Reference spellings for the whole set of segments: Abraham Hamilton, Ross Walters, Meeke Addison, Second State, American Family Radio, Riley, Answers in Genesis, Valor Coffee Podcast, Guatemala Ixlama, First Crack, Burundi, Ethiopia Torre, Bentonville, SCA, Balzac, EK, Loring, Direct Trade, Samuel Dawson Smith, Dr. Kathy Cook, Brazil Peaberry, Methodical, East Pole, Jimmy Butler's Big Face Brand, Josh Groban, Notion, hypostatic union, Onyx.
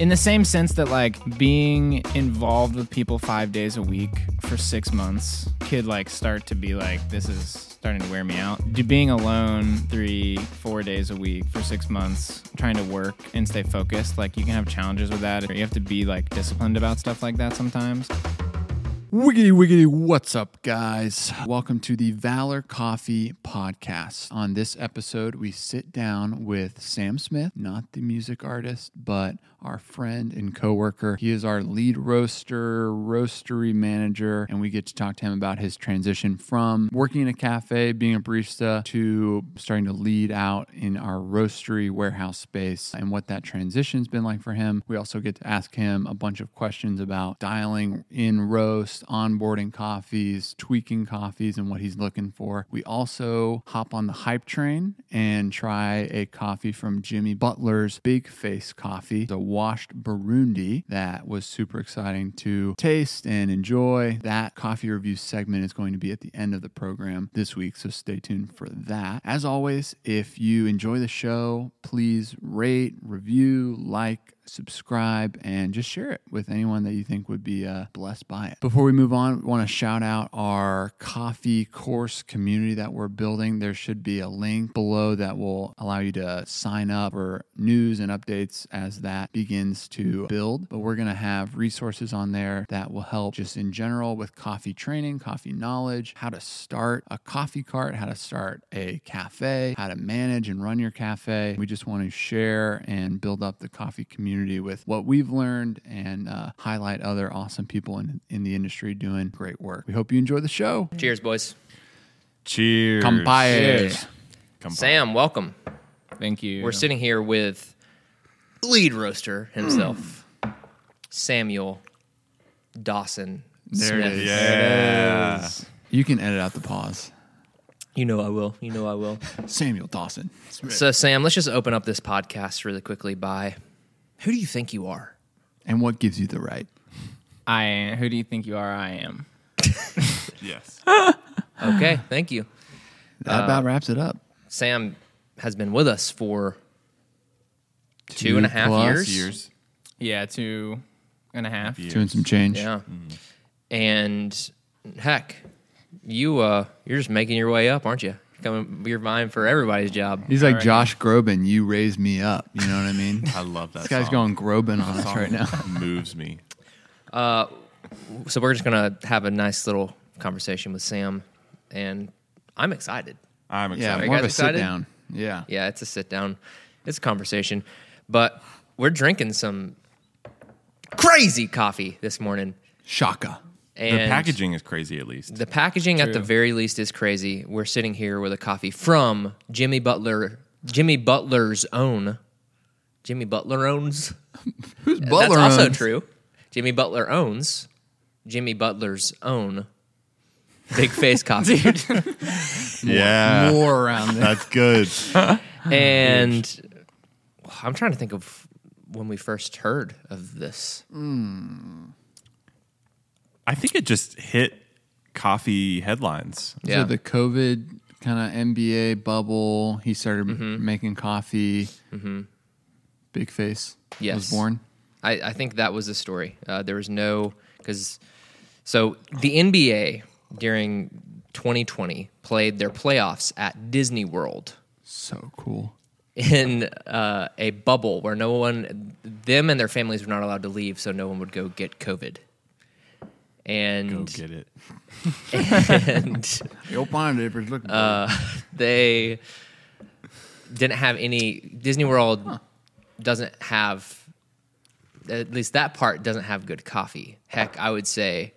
In the same sense that, like, being involved with people 5 days a week for 6 months could, like, start to be like, this is starting to wear me out. Do being alone 3-4 days a week for 6 months, trying to work and stay focused, like, you can have challenges with that. You have to be, like, disciplined about stuff like that sometimes. Wiggity wiggity, what's up, guys? Welcome to the Valor Coffee Podcast. On this episode, we sit down with Sam Smith, not the music artist, but our friend and coworker. He is our lead roaster, roastery manager, and we get to talk to him about his transition from working in a cafe, being a barista, to starting to lead out in our roastery warehouse space and what that transition's been like for him. We also get to ask him a bunch of questions about dialing in roast, onboarding coffees, tweaking coffees, and what he's looking for. We also hop on the hype train and try a coffee from Jimmy Butler's Big Face Coffee. It's a washed Burundi that was super exciting to taste and enjoy. That coffee review segment is going to be at the end of the program this week, so stay tuned for that. As always, if you enjoy the show, please rate, review, like, subscribe, and just share it with anyone that you think would be blessed by it. Before we move on, we want to shout out our coffee course community that we're building. There should be a link below that will allow you to sign up for news and updates as that begins to build. But we're going to have resources on there that will help just in general with coffee training, coffee knowledge, how to start a coffee cart, how to start a cafe, how to manage and run your cafe. We just want to share and build up the coffee community with what we've learned and highlight other awesome people in the industry doing great work. We hope you enjoy the show. Cheers, boys. Cheers. Cheers. Sam, welcome. Thank you. We're sitting here with lead roaster himself, Samuel Dawson Smith. There it is. Yeah. You can edit out the pause. You know I will. Samuel Dawson Smith. So, Sam, let's just open up this podcast really quickly by... Who do you think you are? And what gives you the right? I am. Who do you think you are? I am. Yes. Okay, thank you. That about wraps it up. Sam has been with us for two and a half years. Yeah, 2.5 years. 2 and some change. Yeah. Mm-hmm. And heck, you're just making your way up, aren't you? You're vying for everybody's job. He's like, right. Josh Groban, you raise me up. You know what I mean? I love that. This guy's going Groban on us right now. Moves me. So we're just gonna have a nice little conversation with Sam, and I'm excited. Yeah, more of a sit down. Yeah, it's a sit down. It's a conversation, but we're drinking some crazy coffee this morning. Shaka. And the packaging is crazy, at least. The packaging, at the very least, is crazy. We're sitting here with a coffee from Jimmy Butler's own Big Face Coffee. Yeah. More around there. That's good. And I'm trying to think of when we first heard of this. I think it just hit coffee headlines. Yeah. So the COVID kind of NBA bubble, he started making coffee. Mm-hmm. Big Face was born. I think that was the story. There was no... So the NBA during 2020 played their playoffs at Disney World. So cool. In a bubble where no one... Them and their families were not allowed to leave, so no one would go get COVID. And go get it. And you'll find it if it's looking. They didn't have any. Disney World doesn't have. At least that part doesn't have good coffee. Heck, I would say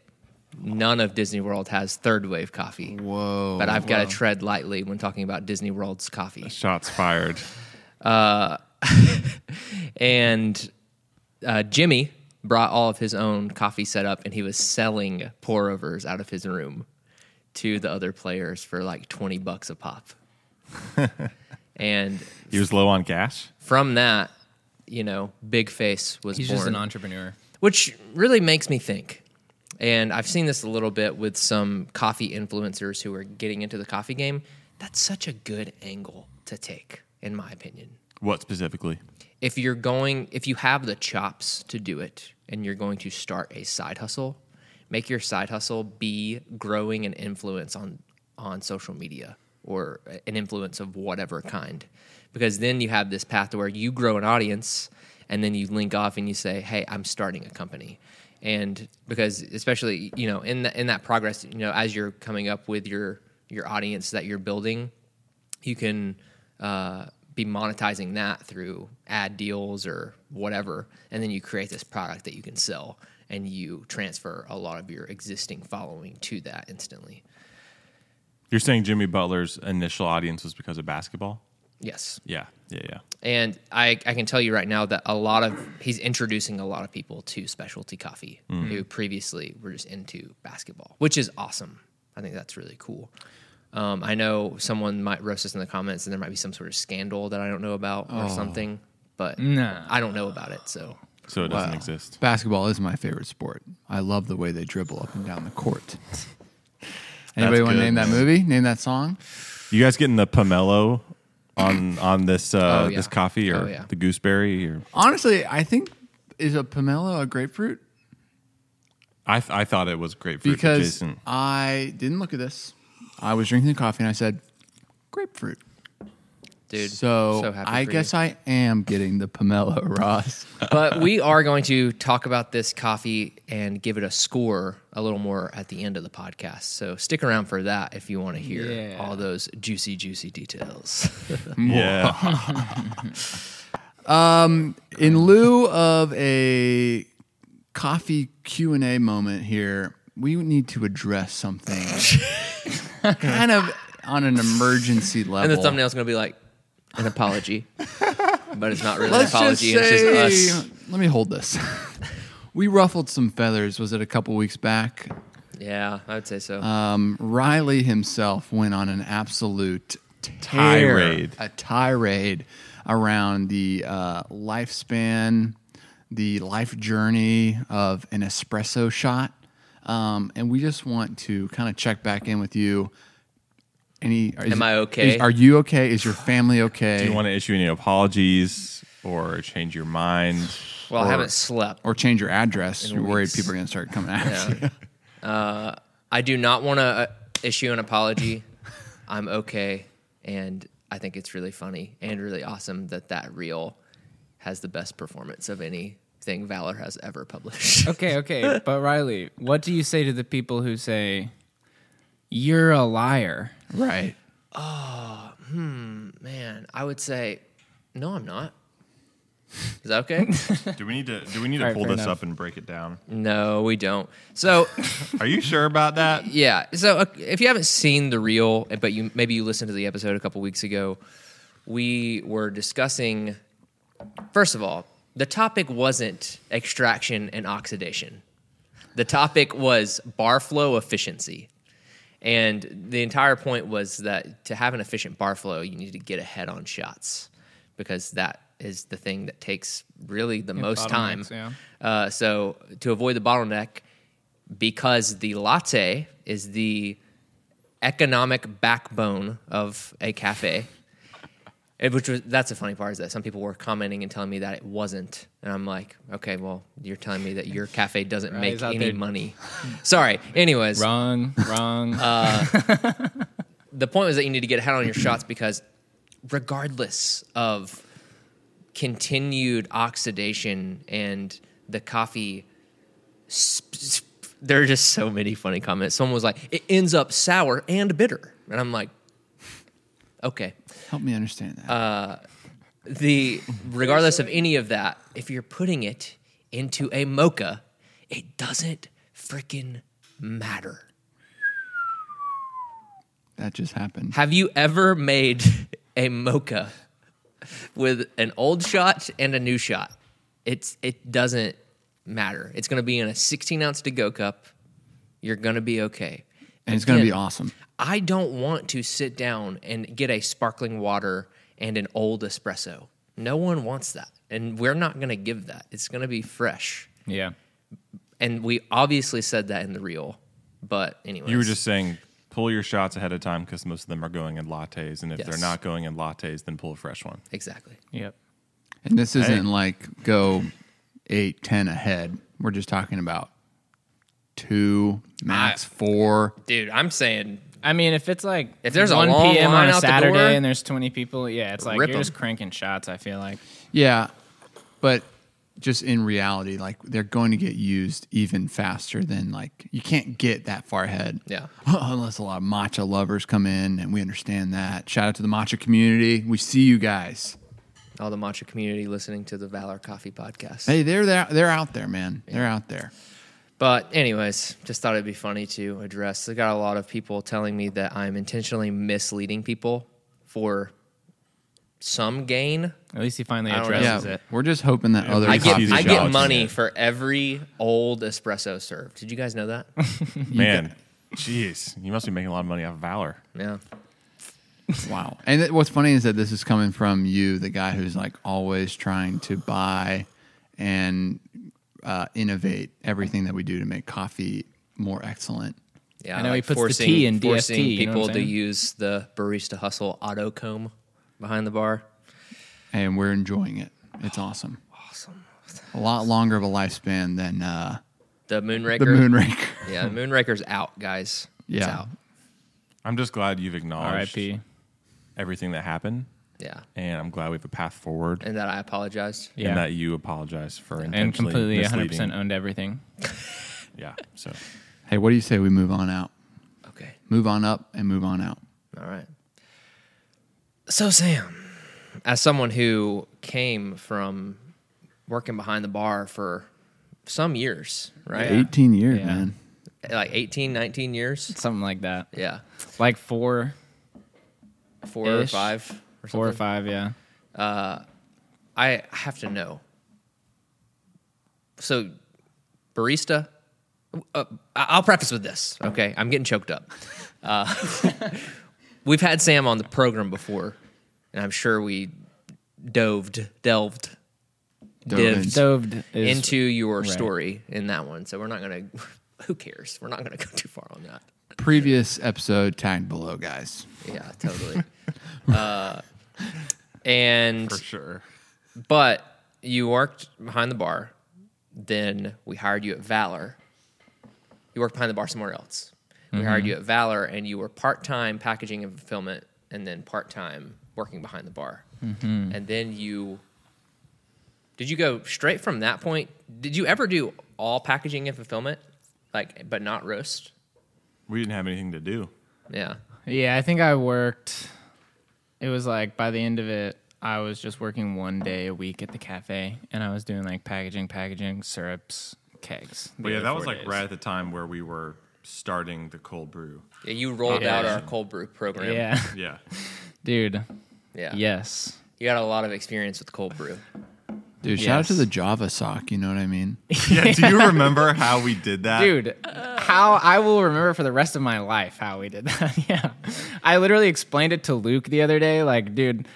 none of Disney World has third wave coffee. Whoa! But I've got to tread lightly when talking about Disney World's coffee. Shots fired. And Jimmy brought all of his own coffee setup, and he was selling pour-overs out of his room to the other players for like $20 a pop. And he was low on cash. From that, Big Face was born. He's just an entrepreneur, which really makes me think. And I've seen this a little bit with some coffee influencers who are getting into the coffee game. That's such a good angle to take, in my opinion. What specifically? if you have the chops to do it and you're going to start a side hustle, make your side hustle be growing an influence on social media or an influence of whatever kind. Because then you have this path where you grow an audience and then you link off and you say, hey, I'm starting a company. And because especially, you know, in that progress, you know, as you're coming up with your audience that you're building, you can be monetizing that through ad deals or whatever. And then you create this product that you can sell and you transfer a lot of your existing following to that instantly. You're saying Jimmy Butler's initial audience was because of basketball? Yes. Yeah. And I can tell you right now that he's introducing a lot of people to specialty coffee who previously were just into basketball, which is awesome. I think that's really cool. I know someone might roast us in the comments and there might be some sort of scandal that I don't know about or something, but I don't know about it. So it doesn't exist. Basketball is my favorite sport. I love the way they dribble up and down the court. Anybody want to name that movie? Name that song? You guys getting the pomelo on this this coffee or the gooseberry? Or honestly, I think, is a pomelo a grapefruit? I thought it was grapefruit. Because Jason, I didn't look at this. I was drinking coffee and I said, grapefruit. Dude, so happy I guess you. I am getting the pomelo, Ross. But we are going to talk about this coffee and give it a score a little more at the end of the podcast. So stick around for that if you want to hear all those juicy, juicy details. In lieu of a coffee Q&A moment here, we need to address something kind of on an emergency level. And the thumbnail's going to be like, an apology, but it's not really an apology. It's just us. Let me hold this. We ruffled some feathers. Was it a couple weeks back? Yeah, I would say so. Riley himself went on an absolute tirade around the lifespan, the life journey of an espresso shot, and we just want to kind of check back in with you. Am I okay? Are you okay? Is your family okay? Do you want to issue any apologies or change your mind? Well, I haven't slept. Or change your address. You're worried people are going to start coming after you. I do not want to issue an apology. I'm okay. And I think it's really funny and really awesome that reel has the best performance of anything Valor has ever published. Okay. But Riley, what do you say to the people who say, you're a liar? Right. Oh, man. I would say, no, I'm not. Is that okay? Do we need to pull this up and break it down? No, we don't. So, are you sure about that? Yeah. So, if you haven't seen the reel, but maybe you listened to the episode a couple weeks ago, we were discussing. First of all, the topic wasn't extraction and oxidation. The topic was bar flow efficiency. And the entire point was that to have an efficient bar flow, you need to get ahead on shots because that is the thing that takes really the most time. Yeah. So to avoid the bottleneck, because the latte is the economic backbone of a cafe, that's the funny part is that some people were commenting and telling me that it wasn't. And I'm like, okay, well, you're telling me that your cafe doesn't make any money. Sorry. Anyways. Wrong. The point was that you need to get ahead on your shots because regardless of continued oxidation and the coffee, there are just so many funny comments. Someone was like, it ends up sour and bitter. And I'm like, okay. Help me understand that. Regardless of any of that, if you're putting it into a mocha, it doesn't freaking matter. That just happened. Have you ever made a mocha with an old shot and a new shot? It doesn't matter. It's going to be in a 16-ounce to-go cup. You're going to be okay. And it's going to be awesome. I don't want to sit down and get a sparkling water and an old espresso. No one wants that. And we're not going to give that. It's going to be fresh. Yeah. And we obviously said that in the reel. But anyways. You were just saying pull your shots ahead of time because most of them are going in lattes. And if they're not going in lattes, then pull a fresh one. Exactly. Yep. And this isn't like go 8, 10 ahead. We're just talking about 2, max 4. Dude, I'm saying... I mean, if it's like if there's 1 p.m. on a Saturday and there's 20 people, yeah, it's like you're just cranking shots, I feel like. Yeah, but just in reality, like they're going to get used even faster than like you can't get that far ahead. Yeah. Unless a lot of matcha lovers come in, and we understand that. Shout out to the matcha community. We see you guys. All the matcha community listening to the Valor Coffee Podcast. Hey, they're out there, man. Yeah. They're out there. But anyways, just thought it'd be funny to address. I got a lot of people telling me that I'm intentionally misleading people for some gain. At least he finally addresses it. We're just hoping that other people I get money for every old espresso served. Did you guys know that? Man, jeez. You must be making a lot of money off of Valor. Yeah. Wow. And what's funny is that this is coming from you, the guy who's like always trying to buy and... innovate everything that we do to make coffee more excellent. Yeah, I know he puts the tea in DFT. Forcing people to use the Barista Hustle auto comb behind the bar. And we're enjoying it. It's awesome. Awesome. A lot longer of a lifespan than... the Moonraker? The Moonraker. Yeah, the Moonraker's out, guys. Yeah. It's out. I'm just glad you've acknowledged everything that happened. Yeah, and I'm glad we have a path forward. And that I apologized. Yeah. And that you apologized for intentionally and completely misleading. 100% owned everything. Yeah, so. Hey, what do you say we move on out? Okay. Move on up and move on out. All right. So, Sam, as someone who came from working behind the bar for some years, right? 18 years, man. Like 18, 19 years? Something like that. Yeah. Like four or five. Or 4 or 5, yeah. I have to know. So, barista, I'll preface with this, okay? I'm getting choked up. We've had Sam on the program before, and I'm sure we delved into your story in that one. So, we're not going to, who cares? We're not going to go too far on that. Previous episode tagged below, guys. Yeah, totally. And for sure, but you worked behind the bar. Then we hired you at Valor. You worked behind the bar somewhere else. We hired you at Valor, and you were part-time packaging and fulfillment, and then part-time working behind the bar. Mm-hmm. And then did you go straight from that point? Did you ever do all packaging and fulfillment, but not roast? We didn't have anything to do. Yeah. Yeah, I think I worked. It was like by the end of it, I was just working 1 day a week at the cafe, and I was doing like packaging, syrups, kegs. Well, that was like right at the time where we were starting the cold brew. Yeah, you rolled out our cold brew program. Yeah. Yeah. Dude. Yeah. Yes. You got a lot of experience with cold brew. Dude, shout out to the Java sock, you know what I mean? Yeah, do you remember how we did that? Dude, how I will remember for the rest of my life how we did that, yeah. I literally explained it to Luke the other day, like, dude,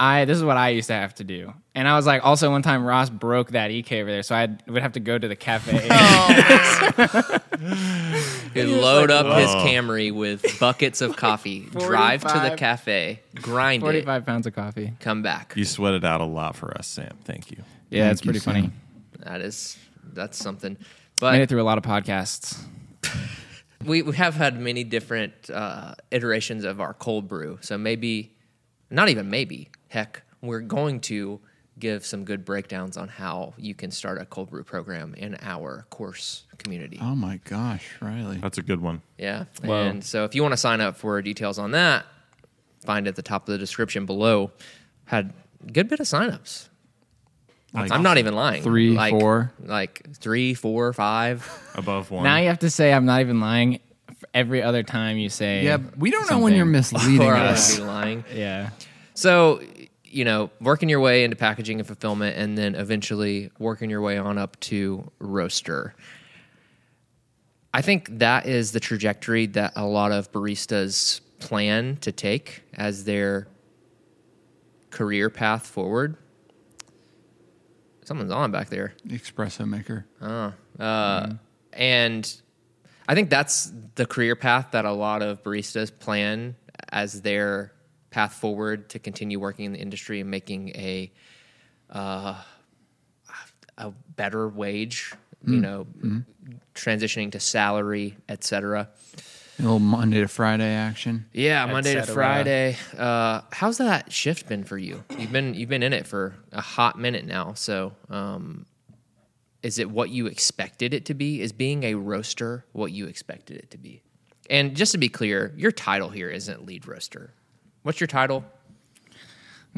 this is what I used to have to do. And I was like, also one time Ross broke that EK over there, so I would have to go to the cafe. He'd load up his Camry with buckets of coffee, drive to the cafe, grind 45 it. 45 pounds of coffee. Come back. You sweated out a lot for us, Sam. Thank you. Yeah, that's pretty funny. That's something. But made it through a lot of podcasts. We have had many different iterations of our cold brew, so maybe, not even maybe, heck, we're going to give some good breakdowns on how you can start a cold brew program in our course community. Oh my gosh, Riley. That's a good one. Yeah. Wow. And so if you want to sign up for details on that, find it at the top of the description below. Had a good bit of signups. Like I'm not even lying. 3, 4. Like 3, 4, 5. Above 1. Now you have to say I'm not even lying every other time you say we don't know when you're misleading us. Or lying. Yeah. So, you know, working your way into packaging and fulfillment, and then eventually working your way on up to roaster. I think that is the trajectory that a lot of baristas plan to take as their career path forward. Someone's on back there. Espresso maker. And I think that's the career path that a lot of baristas plan as their path forward to continue working in the industry and making a a better wage, you know, transitioning to salary, et cetera. A little Monday to Friday action. Yeah, Monday to Friday. How's that shift been for you? You've been in it for a hot minute now. So, is it what you expected it to be? Is being a roaster what you expected it to be? And just to be clear, your title here isn't lead roaster. What's your title?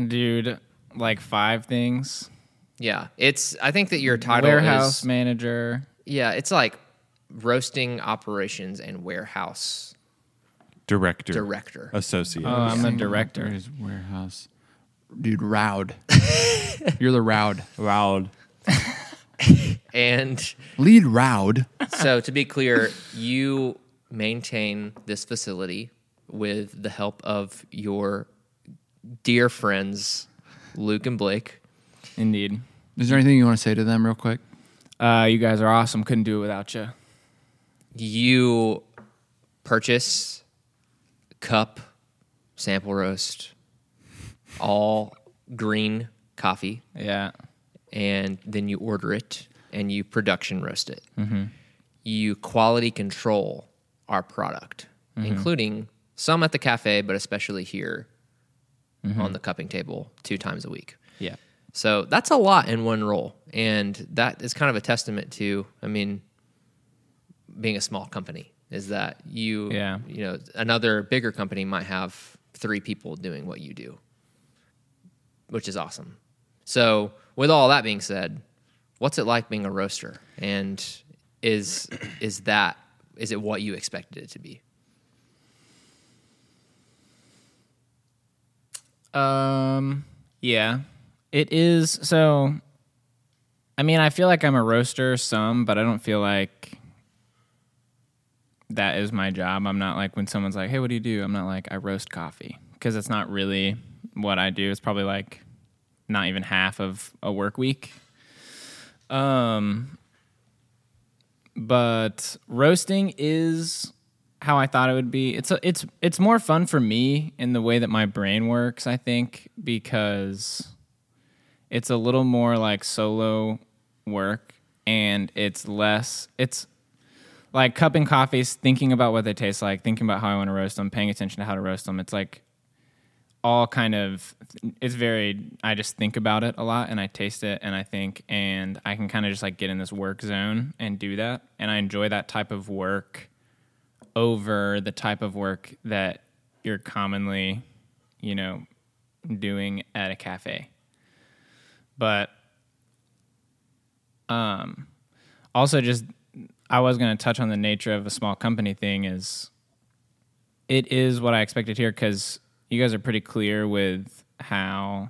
Dude, like 5 things. Yeah, it's. I think that your title is warehouse manager. Yeah, it's like roasting operations and warehouse director associate. Oh, I'm a director. Is warehouse, dude. Roud. You're the Roud. And lead Roud. So to be clear, you maintain this facility with the help of your dear friends, Luke and Blake. Indeed. Is there anything you want to say to them real quick? You guys are awesome. Couldn't do it without you. You purchase, cup, sample roast, all green coffee. Yeah. And then you order it and you production roast it. Mm-hmm. You quality control our product, including some at the cafe, but especially here on the cupping table 2 times a week. Yeah. So that's a lot in one role. And that is kind of a testament to, I mean, being a small company is that you, you know, another bigger company might have 3 people doing what you do, which is awesome. So with all that being said, what's it like being a roaster? And is it what you expected it to be? Yeah, it is. So, I mean, I feel like I'm a roaster some, but I don't feel like that is my job. I'm not like when someone's like, hey, what do you do? I'm not like, I roast coffee, because it's not really what I do. It's probably like not even half of a work week. But roasting is how I thought it would be. It's more fun for me in the way that my brain works, I think, because it's a little more like solo work, and it's like cupping coffees, thinking about what they taste like, thinking about how I want to roast them, paying attention to how to roast them. It's like all kind of, it's very, I just think about it a lot, and I taste it, and I think, and I can kind of just like get in this work zone and do that. And I enjoy that type of work over the type of work that you're commonly, you know, doing at a cafe. But also just, I was going to touch on the nature of a small company thing is it is what I expected here, because you guys are pretty clear with how,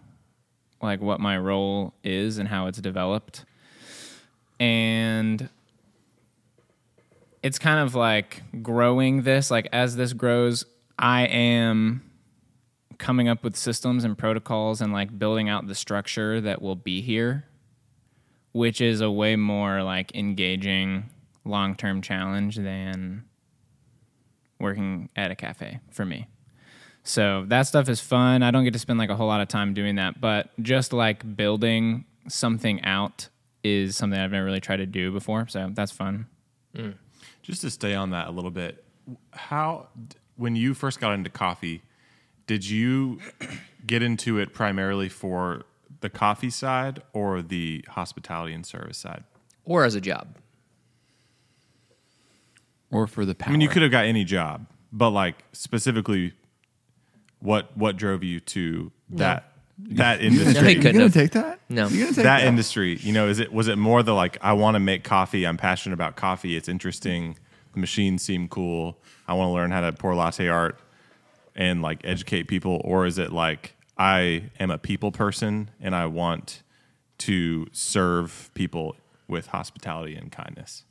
like, what my role is and how it's developed. And it's kind of like growing this, like as this grows, I am coming up with systems and protocols and like building out the structure that will be here, which is a way more like engaging long-term challenge than working at a cafe for me. So that stuff is fun. I don't get to spend like a whole lot of time doing that, but just like building something out is something I've never really tried to do before. So that's fun. Mm. Just to stay on that a little bit, how, when you first got into coffee, did you get into it primarily for the coffee side or the hospitality and service side? Or as a job? Or for the power. I mean, you could have got any job, but like specifically, what drove you to that industry? You gonna take that? No, that industry. You know, was it more the like, I want to make coffee. I'm passionate about coffee. It's interesting. The machines seem cool. I want to learn how to pour latte art and like educate people. Or is it like, I am a people person and I want to serve people with hospitality and kindness?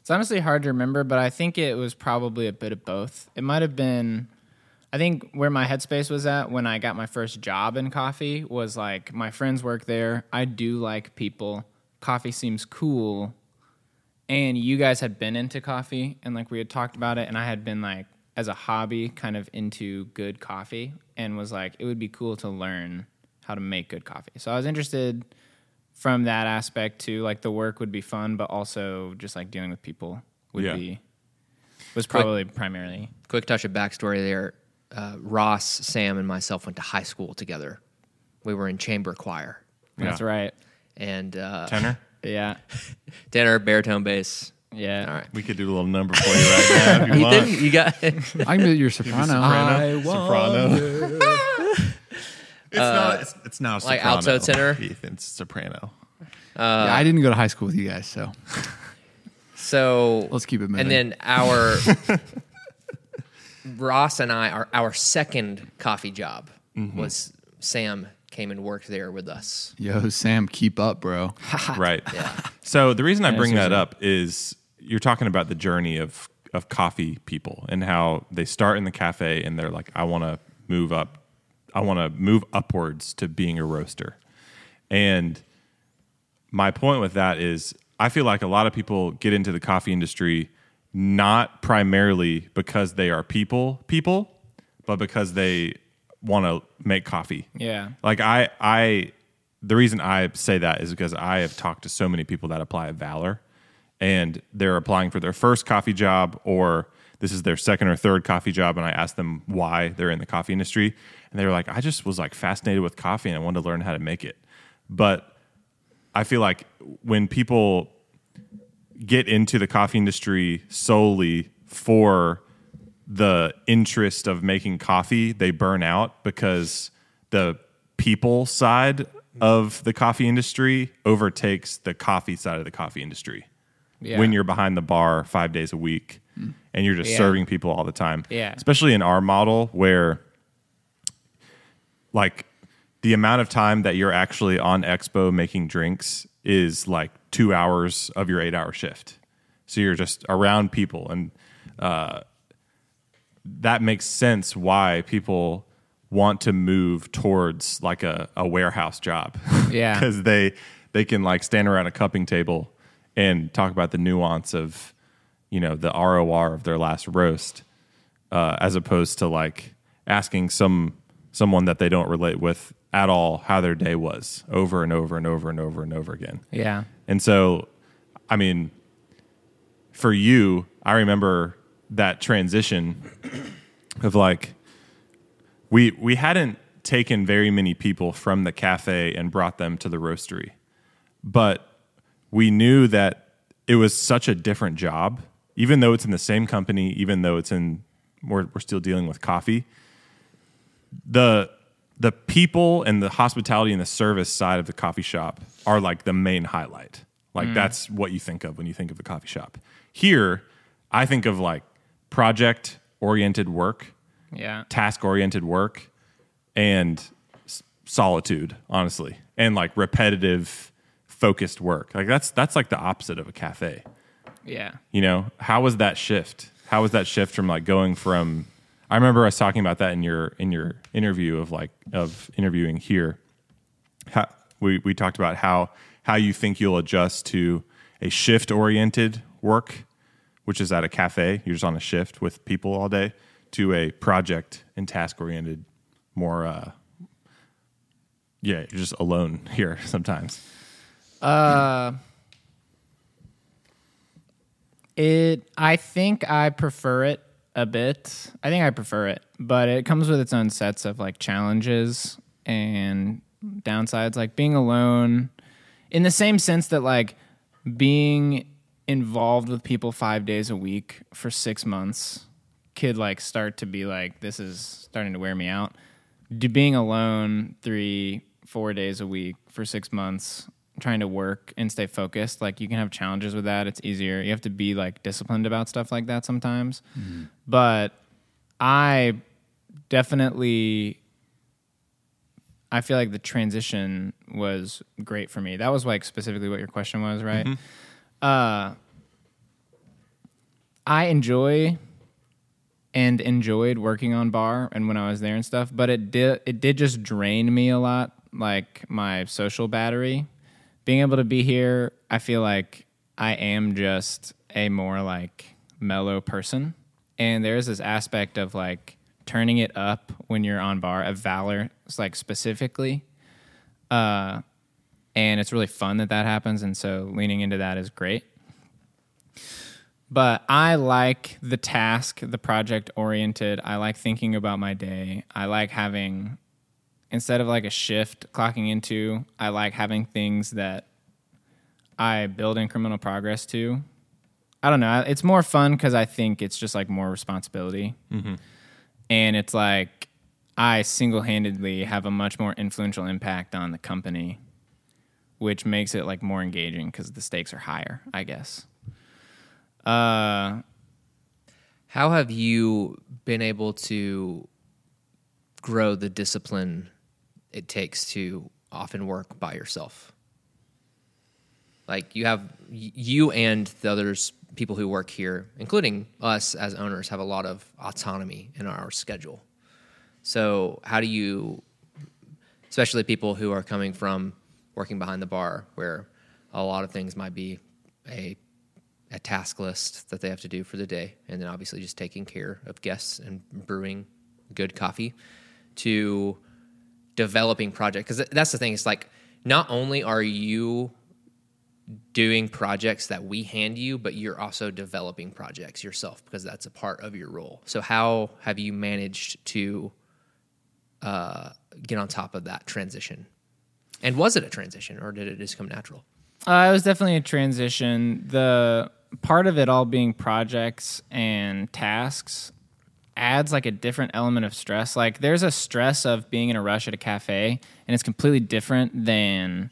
It's honestly hard to remember, but I think it was probably a bit of both. It might have been, I think where my headspace was at when I got my first job in coffee was like, my friends work there. I do like people. Coffee seems cool. And you guys had been into coffee, and like we had talked about it, and I had been like, as a hobby, kind of into good coffee, and was like, it would be cool to learn how to make good coffee. So I was interested from that aspect too. Like the work would be fun, but also just like dealing with people would be was probably primarily. Quick touch of backstory there. Ross, Sam, and myself went to high school together. We were in chamber choir. Yeah. That's right. And tenor. Yeah, tenor, baritone, bass. Yeah, all right. We could do a little number for you right now if you want. Didn't, you got. I can do your soprano. Soprano. It's now soprano. Like alto, tenor. It's soprano. Yeah, I didn't go to high school with you guys, so. So let's keep it moving. And then our Ross and I, our second coffee job was Sam came and worked there with us. Yo, Sam, keep up, bro. Right. Yeah. So the reason I bring that up is you're talking about the journey of coffee people and how they start in the cafe and they're like, I want to move up. I want to move upwards to being a roaster. And my point with that is I feel like a lot of people get into the coffee industry not primarily because they are people, but because they want to make coffee. Yeah. Like I the reason I say that is because I have talked to so many people that apply at Valor and they're applying for their first coffee job or this is their second or third coffee job, and I asked them why they're in the coffee industry. And they were like, I just was like fascinated with coffee and I wanted to learn how to make it. But I feel like when people get into the coffee industry solely for the interest of making coffee, they burn out because the people side of the coffee industry overtakes the coffee side of the coffee industry. Yeah. When you're behind the bar 5 days a week and you're just serving people all the time. Yeah. Especially in our model where like the amount of time that you're actually on expo making drinks is like 2 hours of your 8 hour shift. So you're just around people. And that makes sense why people want to move towards like a warehouse job. Yeah. Because they can like stand around a cupping table and talk about the nuance of, you know, the ROR of their last roast, as opposed to like asking someone that they don't relate with at all how their day was over and over and over and over and over again. Yeah. And so, I mean, for you, I remember that transition of like, we hadn't taken very many people from the cafe and brought them to the roastery, but we knew that it was such a different job, even though it's in the same company, even though it's in, we're still dealing with coffee. The people and the hospitality and the service side of the coffee shop are like the main highlight. Like that's what you think of when you think of a coffee shop. Here, I think of like project-oriented work, task-oriented work, and solitude, honestly, and like repetitive focused work. Like that's like the opposite of a cafe. Yeah. You know, how was that shift? How was that shift from like going from, I remember us talking about that in your interview of interviewing here. How, we talked about how you think you'll adjust to a shift oriented work, which is at a cafe, you're just on a shift with people all day, to a project and task oriented more you're just alone here sometimes. I think I prefer it a bit. I think I prefer it, but it comes with its own sets of like challenges and downsides, like being alone in the same sense that like being involved with people 5 days a week for 6 months could like start to be like, this is starting to wear me out. Being alone 3-4 days a week for 6 months trying to work and stay focused, like you can have challenges with that. It's easier. You have to be like disciplined about stuff like that sometimes. Mm-hmm. But I feel like the transition was great for me. That was like specifically what your question was, right? Mm-hmm. I enjoy and enjoyed working on bar and when I was there and stuff, but it did just drain me a lot, like my social battery. Being able to be here, I feel like I am just a more like mellow person. And there is this aspect of like turning it up when you're on bar at Valor, like specifically, And it's really fun that that happens, and so leaning into that is great. But I like the task, the project-oriented. I like thinking about my day. I like having, instead of like a shift clocking into, I like having things that I build incremental progress to. I don't know. It's more fun because I think it's just like more responsibility. Mm-hmm. And it's like I single-handedly have a much more influential impact on the company, which makes it like more engaging because the stakes are higher, I guess. How have you been able to grow the discipline it takes to often work by yourself? Like, you have, you and the others, people who work here, including us as owners, have a lot of autonomy in our schedule. So how do you, especially people who are coming from working behind the bar, where a lot of things might be a task list that they have to do for the day, and then obviously just taking care of guests and brewing good coffee, to developing projects. Because that's the thing. It's like, not only are you doing projects that we hand you, but you're also developing projects yourself, because that's a part of your role. So how have you managed to get on top of that transition? And was it a transition, or did it just come natural? It was definitely a transition. The part of it all being projects and tasks adds like a different element of stress. Like, there's a stress of being in a rush at a cafe, and it's completely different than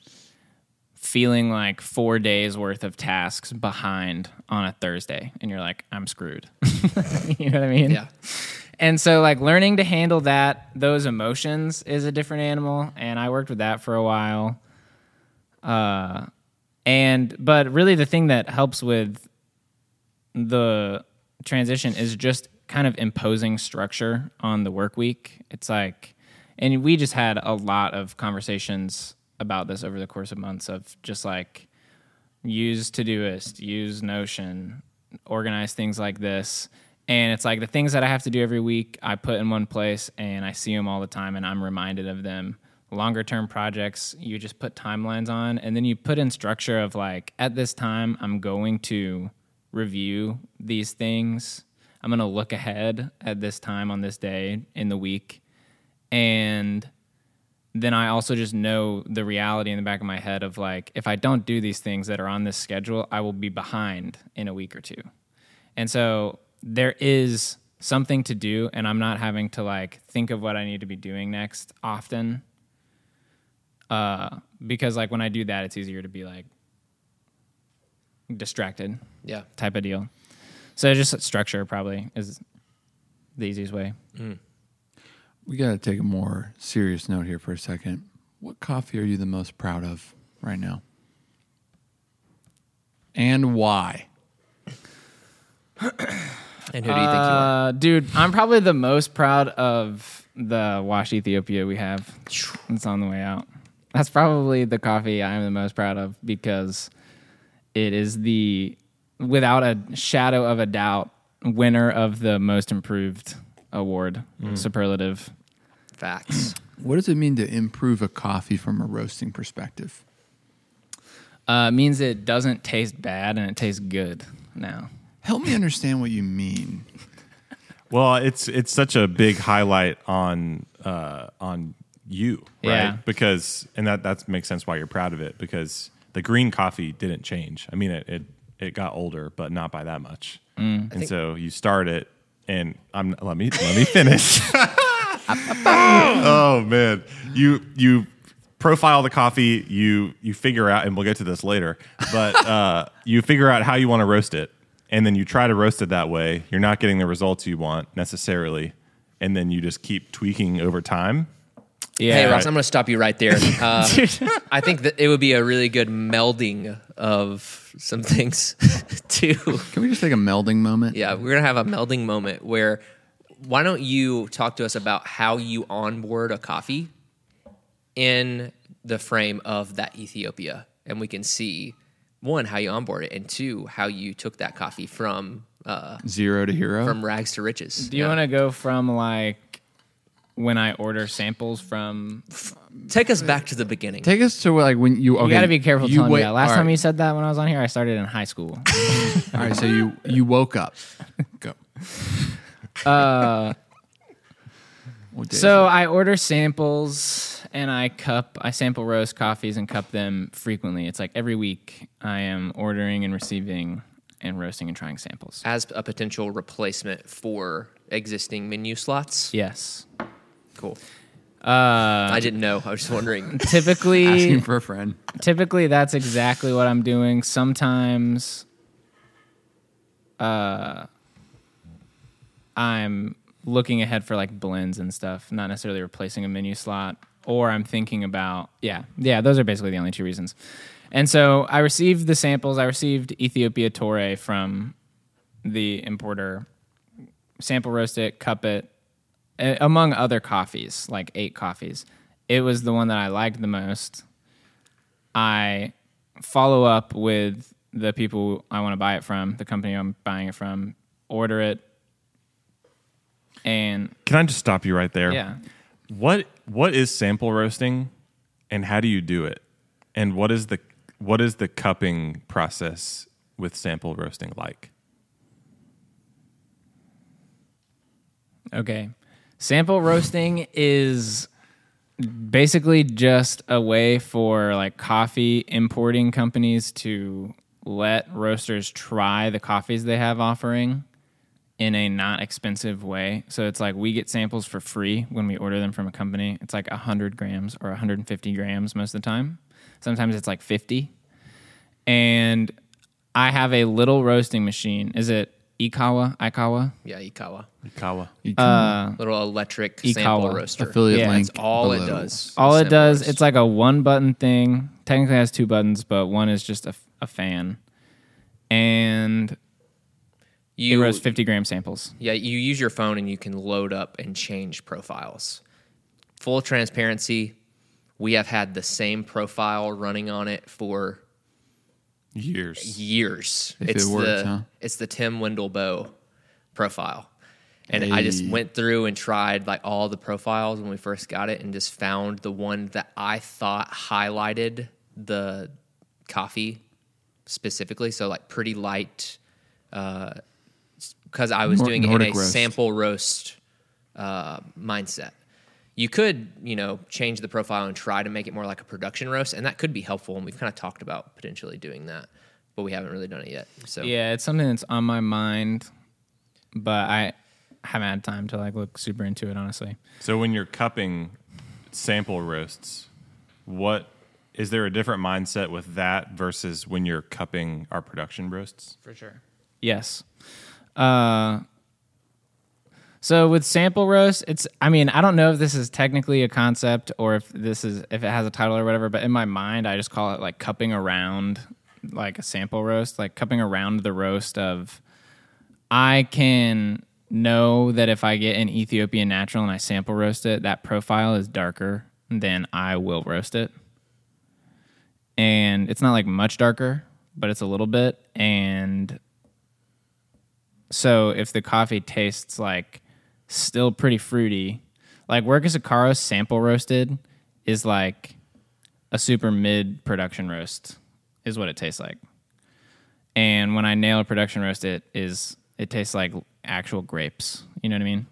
feeling like 4 days worth of tasks behind on a Thursday, and you're like, I'm screwed. You know what I mean? Yeah. And so like learning to handle that, those emotions, is a different animal, and I worked with that for a while. But really the thing that helps with the transition is just kind of imposing structure on the work week. It's like, and we just had a lot of conversations about this over the course of months, of just like, use Todoist, use Notion, organize things like this. And it's like the things that I have to do every week, I put in one place and I see them all the time and I'm reminded of them. Longer-term projects, you just put timelines on, and then you put in structure of like, at this time, I'm going to review these things. I'm going to look ahead at this time on this day in the week. And then I also just know the reality in the back of my head of like, if I don't do these things that are on this schedule, I will be behind in a week or two. And so there is something to do, and I'm not having to like think of what I need to be doing next often. Because like when I do that, it's easier to be like distracted, type of deal. So just structure probably is the easiest way. Mm. We got to take a more serious note here for a second. What coffee are you the most proud of right now, and why? And who do you think you are? Dude, I'm probably the most proud of the Wash Ethiopia we have. It's on the way out. That's probably the coffee I'm the most proud of, because it is the, without a shadow of a doubt, winner of the Most Improved Award, superlative. Facts. What does it mean to improve a coffee from a roasting perspective? It means it doesn't taste bad and it tastes good now. Help me understand what you mean. Well, it's such a big highlight on you, right? Yeah. Because, and that makes sense why you're proud of it, because the green coffee didn't change. I mean, it got older, but not by that much. Mm. And so you start it, and let me finish. Oh man, you profile the coffee, you figure out, and we'll get to this later, but you figure out how you want to roast it, and then you try to roast it that way. You're not getting the results you want necessarily, and then you just keep tweaking over time. Yeah. Hey, Ross, I'm going to stop you right there. I think that it would be a really good melding of some things, too. Can we just take a melding moment? Yeah, we're going to have a melding moment where, why don't you talk to us about how you onboard a coffee in the frame of that Ethiopia? And we can see, one, how you onboard it, and two, how you took that coffee from... zero to hero? From rags to riches. Do you want to go from, like... when I order samples from... Take us back to the beginning. Take us to like when you... Okay, you got to be careful telling me that. Last time you said that when I was on here, I started in high school. All right, so you woke up. Go. So I order samples and I sample roast coffees and cup them frequently. It's like every week I am ordering and receiving and roasting and trying samples. As a potential replacement for existing menu slots? Yes. Cool. I didn't know. I was just wondering. Typically... Asking for a friend. Typically, that's exactly what I'm doing. Sometimes I'm looking ahead for like blends and stuff, not necessarily replacing a menu slot, or I'm thinking about... Yeah, those are basically the only two reasons. And so I received the samples. I received Ethiopia Torre from the importer. Sample roast it, cup it, among other coffees, like 8 coffees. It was the one that I liked the most. I follow up with the people I want to buy it from, the company I'm buying it from, order it, and... Can I just stop you right there? Yeah. What is sample roasting, and how do you do it? And what is the cupping process with sample roasting like? Okay. Sample roasting is basically just a way for like coffee importing companies to let roasters try the coffees they have offering in a not expensive way. So it's like we get samples for free when we order them from a company. It's like 100 grams or 150 grams most of the time. Sometimes it's like 50. And I have a little roasting machine. Is it Ikawa? Yeah, Ikawa. Little electric Ikawa sample roaster. Affiliate link. That's all below. It does. All it does, roast. It's like a one-button thing. Technically, it has 2 buttons, but one is just a fan. And you roast 50-gram samples. Yeah, you use your phone, and you can load up and change profiles. Full transparency, we have had the same profile running on it for... Years. It's the Tim Wendelboe profile. And I just went through and tried like all the profiles when we first got it and just found the one that I thought highlighted the coffee specifically. So like pretty light, because I was doing it in a sample roast mindset. You could, change the profile and try to make it more like a production roast, and that could be helpful, and we've kind of talked about potentially doing that, but we haven't really done it yet. So yeah, it's something that's on my mind, but I haven't had time to like look super into it, honestly. So when you're cupping sample roasts, is there a different mindset with that versus when you're cupping our production roasts? For sure. Yes. So with sample roast, I don't know if this is technically a concept or if it has a title or whatever, but in my mind, I just call it like cupping around like a sample roast, like cupping around the roast of, I can know that if I get an Ethiopian natural and I sample roast it, that profile is darker than I will roast it. And it's not like much darker, but it's a little bit. And so if the coffee tastes like, still pretty fruity. Like Workers Icaros sample roasted is like a super mid production roast is what it tastes like. And when I nail a production roast, it tastes like actual grapes. You know what I mean?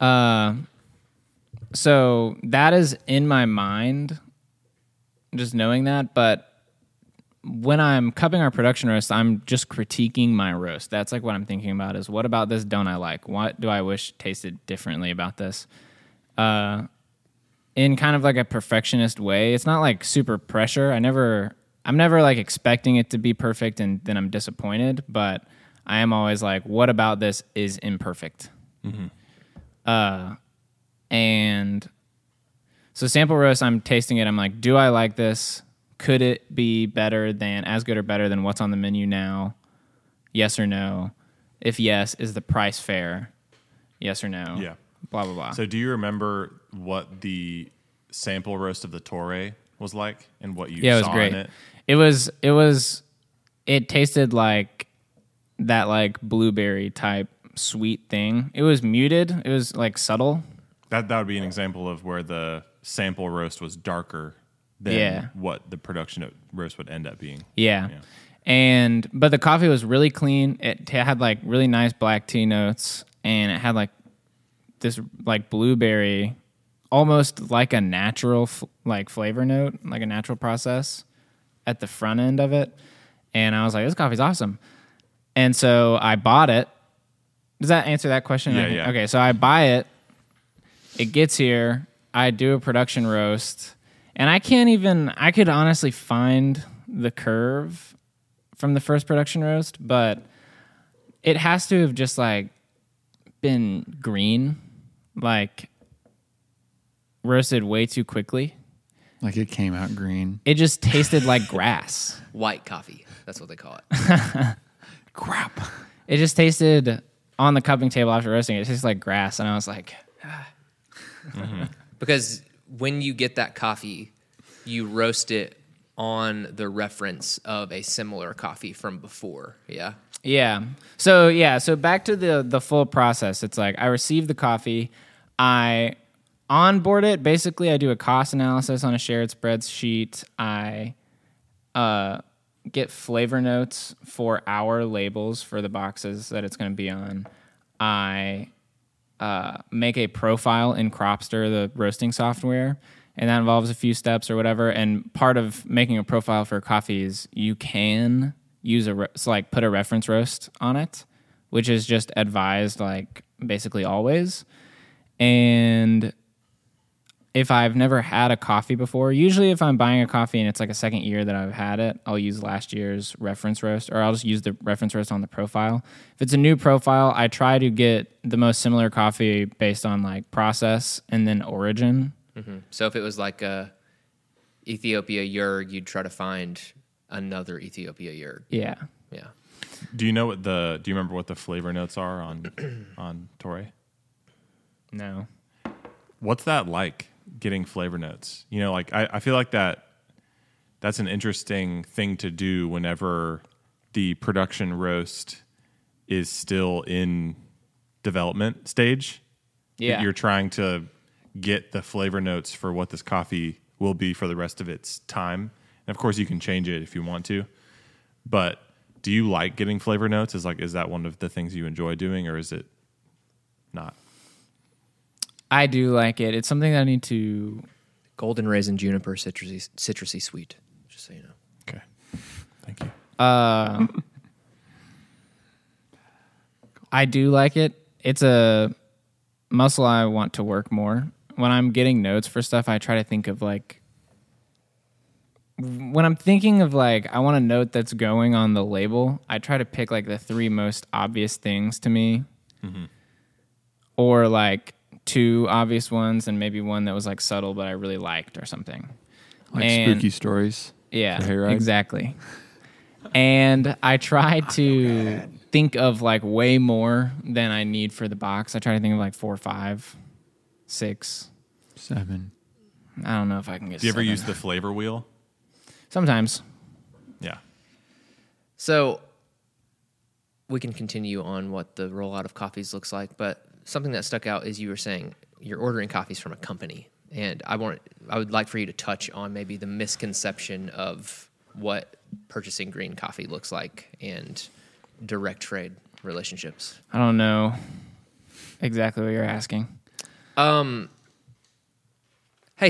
Mm-hmm. So that is in my mind, just knowing that. But when I'm cupping our production roast, I'm just critiquing my roast. That's like what I'm thinking about is, what about this don't I like? What do I wish tasted differently about this? In kind of like a perfectionist way. It's not like super pressure. I'm never like expecting it to be perfect and then I'm disappointed, but I am always like, what about this is imperfect? Mm-hmm. And so sample roast, I'm tasting it. I'm like, do I like this? Could it be as good or better than what's on the menu now? Yes or no? If yes, is the price fair? Yes or no? Yeah. Blah, blah, blah. So do you remember what the sample roast of the Torre was like and what you saw in it? Yeah, it was great. It tasted like that like blueberry type sweet thing. It was muted. It was like subtle. That would be an example of where the sample roast was darker than what the production roast would end up being. Yeah. But the coffee was really clean. It had like really nice black tea notes, and it had like this like blueberry, almost like a natural like flavor note, like a natural process at the front end of it. And I was like, this coffee's awesome. And so I bought it. Does that answer that question? Yeah. Okay, so I buy it. It gets here. I do a production roast. And I could honestly find the curve from the first production roast, but it has to have just like been green, like roasted way too quickly. Like it came out green. It just tasted like grass. White coffee. That's what they call it. Crap. It just tasted, on the cupping table after roasting it, it tasted like grass. And I was like, mm-hmm. Because when you get that coffee, you roast it on the reference of a similar coffee from before. Yeah. So back to the full process. It's like I receive the coffee. I onboard it. Basically, I do a cost analysis on a shared spreadsheet. I get flavor notes for our labels for the boxes that it's going to be on. I make a profile in Cropster, the roasting software, and that involves a few steps or whatever. And part of making a profile for coffee is you can use put a reference roast on it, which is just advised like basically always. And if I've never had a coffee before, usually if I'm buying a coffee and it's like a second year that I've had it, I'll use last year's reference roast, or I'll just use the reference roast on the profile. If it's a new profile, I try to get the most similar coffee based on like process and then origin. Mm-hmm. So if it was like a Ethiopia Yerg, you'd try to find another Ethiopia Yerg. Yeah. Do you remember what the flavor notes are on Torre? No. What's that like, getting flavor notes? You know, like I feel like that's an interesting thing to do whenever the production roast is still in development stage. Yeah. You're trying to get the flavor notes for what this coffee will be for the rest of its time. And of course you can change it if you want to, but do you like getting flavor notes? Is that one of the things you enjoy doing, or is it not? I do like it. It's something that I need to... Golden raisin, juniper, citrusy sweet, just so you know. Okay. Thank you. I do like it. It's a muscle I want to work more. When I'm getting notes for stuff, I try to think of like... When I'm thinking of like, I want a note that's going on the label, I try to pick like the three most obvious things to me. Mm-hmm. Or like... two obvious ones and maybe one that was like subtle but I really liked or something. Like spooky stories. Yeah, exactly. And I try to think of like way more than I need for the box. I try to think of like 4, 5, 6, 7. I don't know if I can get 7. Do you ever use the flavor wheel? Sometimes. Yeah. So we can continue on what the rollout of coffees looks like, but something that stuck out is you were saying you're ordering coffees from a company, and I would like for you to touch on maybe the misconception of what purchasing green coffee looks like and direct trade relationships. I don't know exactly what you're asking. Hey,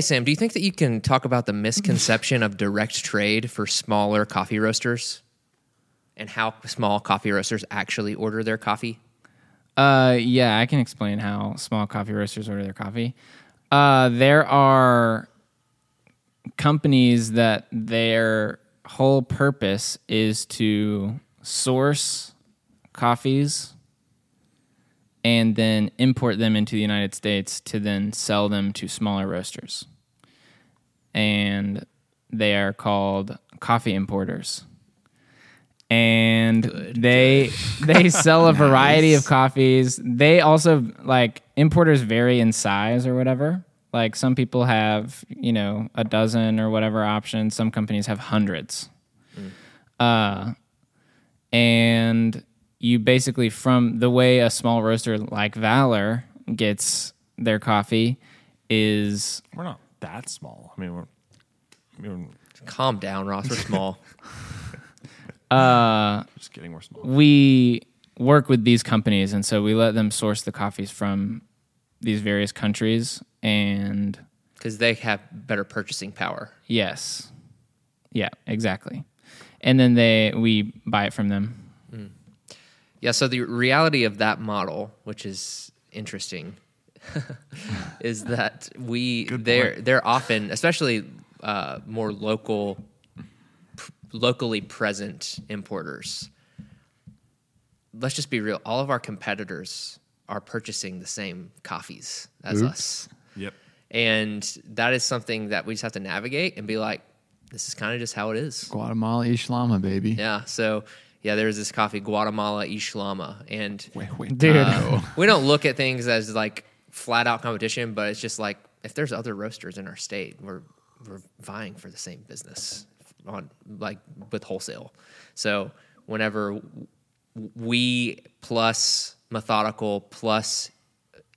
Sam, do you think that you can talk about the misconception of direct trade for smaller coffee roasters and how small coffee roasters actually order their coffee? Yeah, I can explain how small coffee roasters order their coffee. There are companies that their whole purpose is to source coffees and then import them into the United States to then sell them to smaller roasters. And they are called coffee importers. And they sell a variety of coffees. They also, like, importers vary in size or whatever. Like, some people have, you know, a dozen or whatever options. Some companies have hundreds. And you basically, from the way a small roaster like Valor gets their coffee is... We're not that small. I mean, we're calm down, Ross. We're small. Just kidding, we're small. We work with these companies, and so we let them source the coffees from these various countries, and... Because they have better purchasing power. Yes. Yeah, exactly. And then we buy it from them. Mm. Yeah, so the reality of that model, which is interesting, is that they're often, especially more local, locally present importers. Let's just be real. All of our competitors are purchasing the same coffees as us. Yep. And that is something that we just have to navigate and be like, this is kind of just how it is. Guatemala Ixlama, baby. Yeah. So, yeah, there's this coffee, Guatemala Ixlama. And we don't look at things as like flat out competition, but it's just like if there's other roasters in our state, we're vying for the same business on like with wholesale. So whenever we plus Methodical plus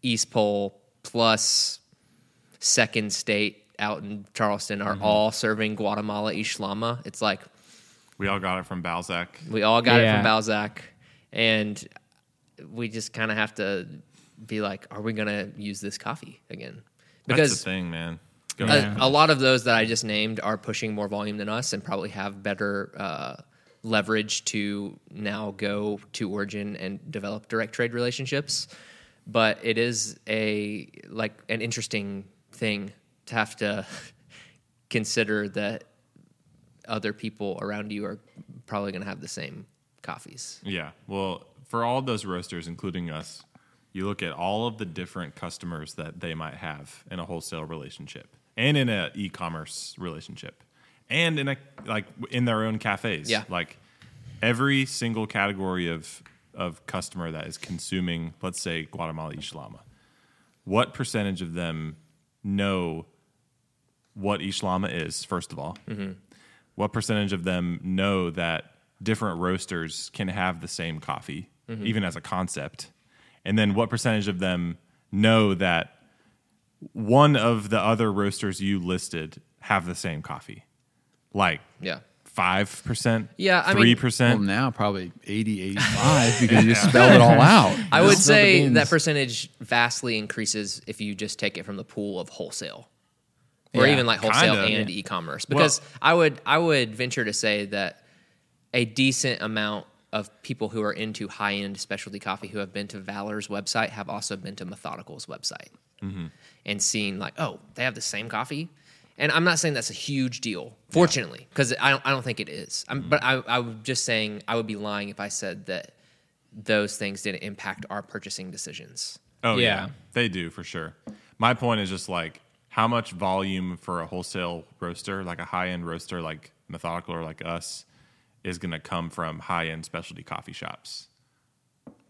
East Pole plus Second State out in Charleston are all serving Guatemala Ixlama. It's like... We all got it from Balzac. And we just kind of have to be like, are we going to use this coffee again? Because that's the thing, man. A lot of those that I just named are pushing more volume than us and probably have better leverage to now go to origin and develop direct trade relationships. But it is an interesting thing to have to consider that other people around you are probably going to have the same coffees. Yeah. Well, for all those roasters, including us, you look at all of the different customers that they might have in a wholesale relationship and in an e-commerce relationship and in their own cafes. Yeah. Like every single category of customer that is consuming, let's say, Guatemala Ixlama, what percentage of them know what Ixlama is, first of all? Mm-hmm. What percentage of them know that different roasters can have the same coffee, even as a concept? And then what percentage of them know that one of the other roasters you listed have the same coffee? Like 5%? Yeah, 3%? Well, now probably 80, 85 because you spelled it all out. I would say that percentage vastly increases if you just take it from the pool of wholesale. Or even like wholesale and e-commerce. Because I would venture to say that a decent amount of people who are into high-end specialty coffee who have been to Valor's website have also been to Methodical's website and seen like, oh, they have the same coffee? And I'm not saying that's a huge deal, fortunately, because I don't think it is. But I'm just saying I would be lying if I said that those things didn't impact our purchasing decisions. Oh, yeah. They do, for sure. My point is just like, how much volume for a wholesale roaster, like a high-end roaster like Methodical or like us, is going to come from high-end specialty coffee shops?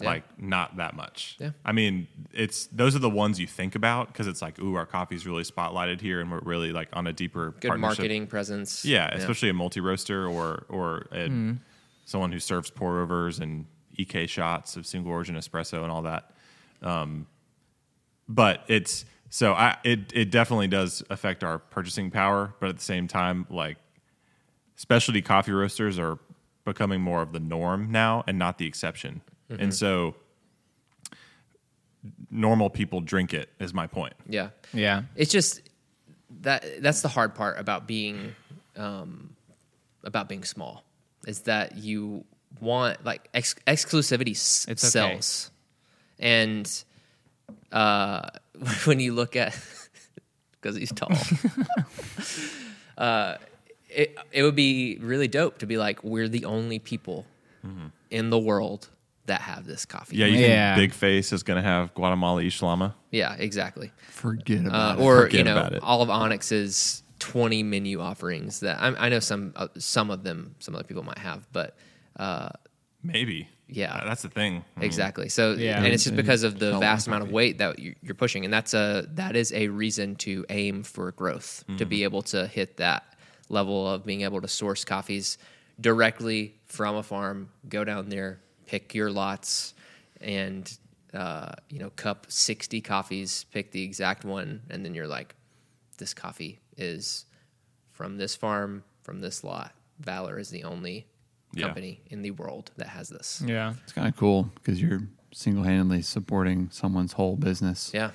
Yeah. Like, not that much. Yeah. I mean, those are the ones you think about because it's like, ooh, our coffee's really spotlighted here and we're really like on a deeper partnership. Marketing presence. Yeah, especially a multi-roaster or someone who serves pour-overs and EK shots of single-origin espresso and all that. But it's... So it definitely does affect our purchasing power, but at the same time, like specialty coffee roasters are becoming more of the norm now and not the exception. Mm-hmm. And so normal people drink it is my point. Yeah. Yeah. It's just that's the hard part about being small is that you want like exclusivity sells. Okay. And when you look at, because he's tall, it would be really dope to be like, we're the only people in the world that have this coffee. Yeah, you think Big Face is going to have Guatemala Ixlama? Yeah, exactly. Forget about it. Or, all of Onyx's 20 menu offerings that I know some of them, some other people might have, but... Maybe. Yeah, that's the thing. Exactly. So, and it's just because of the vast amount of weight that you're pushing, and that is a reason to aim for growth to be able to hit that level of being able to source coffees directly from a farm, go down there, pick your lots, and cup 60 coffees, pick the exact one, and then you're like, this coffee is from this farm, from this lot. Valor is the only company in the world that has this. Yeah. It's kind of cool because you're single-handedly supporting someone's whole business. Yeah.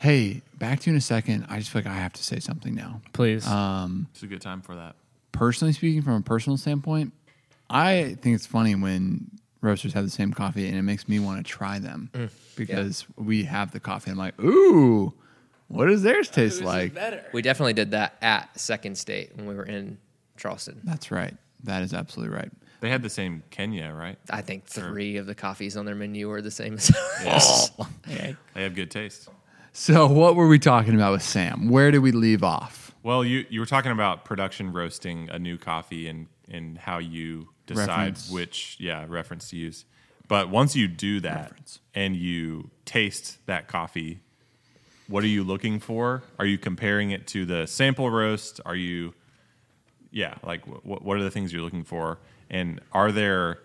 Hey, back to you in a second. I just feel like I have to say something now. Please. It's a good time for that. Personally speaking, from a personal standpoint, I think it's funny when roasters have the same coffee and it makes me want to try them because we have the coffee. I'm like, ooh, what does theirs taste like? Better. We definitely did that at Second State when we were in Charleston. That's right. That is absolutely right. They had the same Kenya, right? I think three of the coffees on their menu were the same as ours. They have good taste. So what were we talking about with Sam? Where did we leave off? Well, you were talking about production roasting a new coffee and how you decide which reference to use. But once you do that and you taste that coffee, what are you looking for? Are you comparing it to the sample roast? Are you... Yeah, like what are the things you're looking for, and are there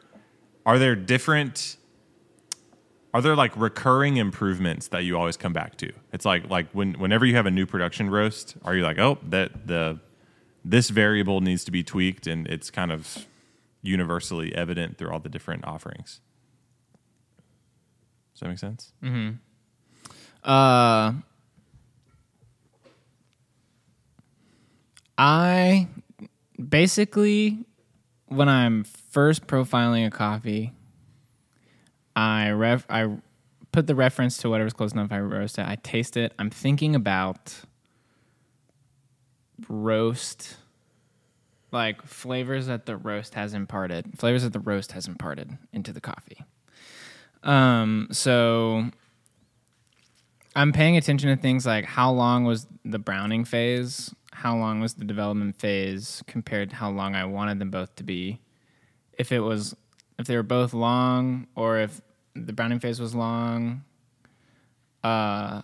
like recurring improvements that you always come back to? It's like whenever you have a new production roast, are you like, oh, that this variable needs to be tweaked, and it's kind of universally evident through all the different offerings. Does that make sense? Mm-hmm. Basically, when I'm first profiling a coffee, I put the reference to whatever's close enough I roast it. I taste it. I'm thinking about roast, like flavors that the roast has imparted into the coffee. So I'm paying attention to things like how long was the browning phase, how long was the development phase compared to how long I wanted them both to be. If they were both long, or if the browning phase was long, then I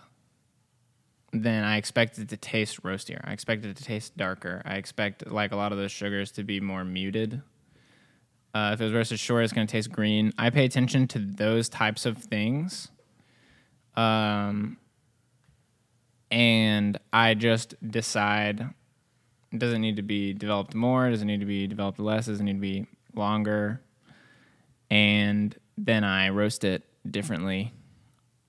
expected it to taste roastier. I expected it to taste darker. I expect like a lot of those sugars to be more muted. If it was roasted short, it's going to taste green. I pay attention to those types of things. And I just decide, does it need to be developed more? Does it need to be developed less? Does it need to be longer? And then I roast it differently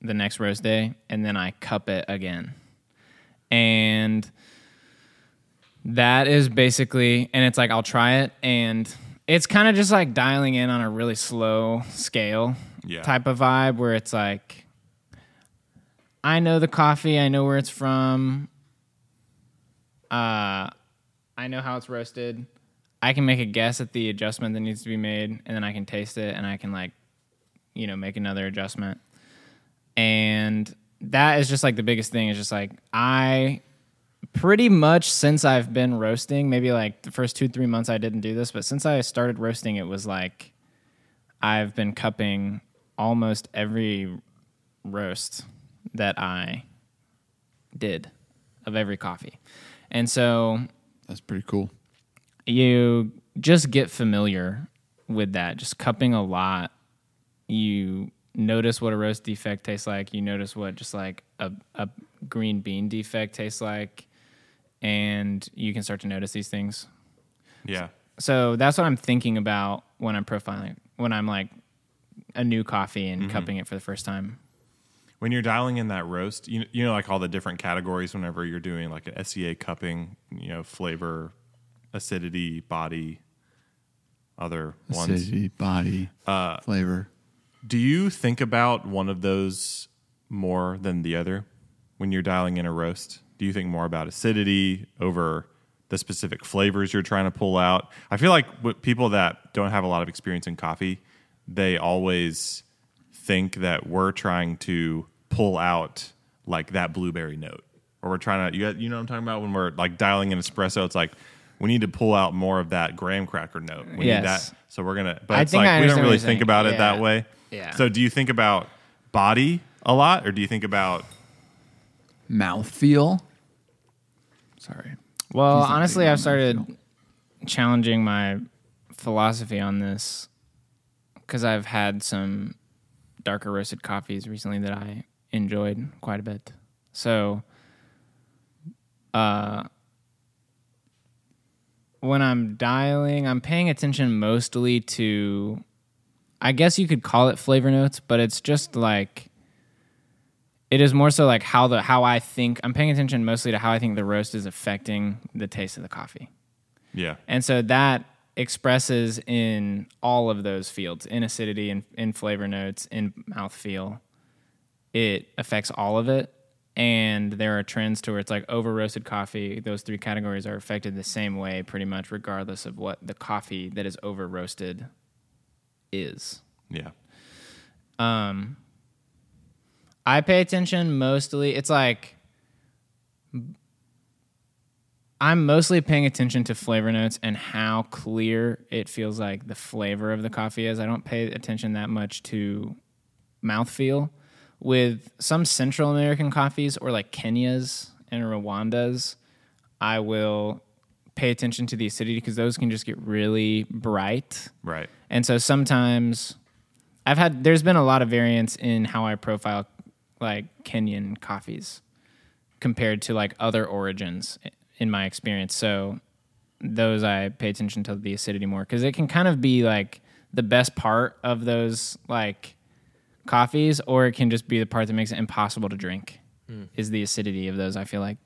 the next roast day, and then I cup it again. And that is basically, and it's like I'll try it, and it's kind of just like dialing in on a really slow scale type of vibe where it's like, I know the coffee. I know where it's from. I know how it's roasted. I can make a guess at the adjustment that needs to be made, and then I can taste it, and I can make another adjustment. And that is just like the biggest thing. Is just like I pretty much since I've been roasting, maybe like the first 2-3 months I didn't do this, but since I started roasting, it was like I've been cupping almost every roast that I did of every coffee. And so that's pretty cool. You just get familiar with that, just cupping a lot. You notice what a roast defect tastes like. You notice what just like a green bean defect tastes like, and you can start to notice these things. Yeah. So that's what I'm thinking about when I'm profiling, when I'm like a new coffee and cupping it for the first time. When you're dialing in that roast, you know, like all the different categories whenever you're doing like an SCA cupping, you know, flavor, acidity, body, other ones. Acidity, body, flavor. Do you think about one of those more than the other when you're dialing in a roast? Do you think more about acidity over the specific flavors you're trying to pull out? I feel like with people that don't have a lot of experience in coffee, they always think that we're trying to pull out like that blueberry note, or we're trying to, you know what I'm talking about, when we're like dialing in espresso, it's like we need to pull out more of that graham cracker note. We need that. So we're going to, but it's like we don't really think about it that way. Yeah. So do you think about body a lot, or do you think about mouthfeel? Sorry. Well, honestly, I've started challenging my philosophy on this because I've had some darker roasted coffees recently that I enjoyed quite a bit. So when I'm dialing, I'm paying attention mostly to, I guess you could call it flavor notes, but it's just like, it is more so like how I think, I'm paying attention mostly to how I think the roast is affecting the taste of the coffee. Yeah. And so that expresses in all of those fields, in acidity, in flavor notes, in mouthfeel. It affects all of it. And there are trends to where it's like over roasted coffee. Those three categories are affected the same way pretty much regardless of what the coffee that is over roasted is. Yeah. I pay attention mostly, it's like I'm mostly paying attention to flavor notes and how clear it feels like the flavor of the coffee is. I don't pay attention that much to mouthfeel. With some Central American coffees or like Kenya's and Rwanda's, I will pay attention to the acidity because those can just get really bright. Right. And so sometimes there's been a lot of variance in how I profile like Kenyan coffees compared to like other origins in my experience. So those I pay attention to the acidity more because it can kind of be like the best part of those like coffees, or it can just be the part that makes it impossible to drink is the acidity of those, I feel like.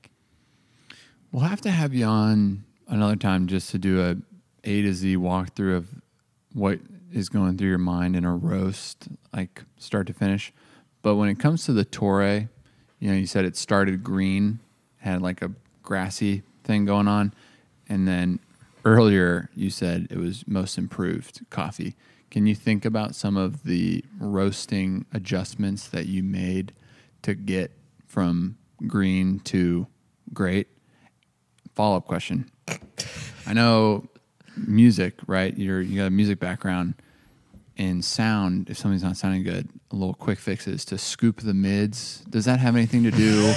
We'll have to have you on another time just to do A to Z walkthrough of what is going through your mind in a roast, like start to finish. But when it comes to the Torre, you know, you said it started green, had like a grassy thing going on, and then earlier you said it was most improved coffee. Can you think about some of the roasting adjustments that you made to get from green to great? Follow-up question. I know music, right? You got a music background. In sound, if something's not sounding good, a little quick fix is to scoop the mids. Does that have anything to do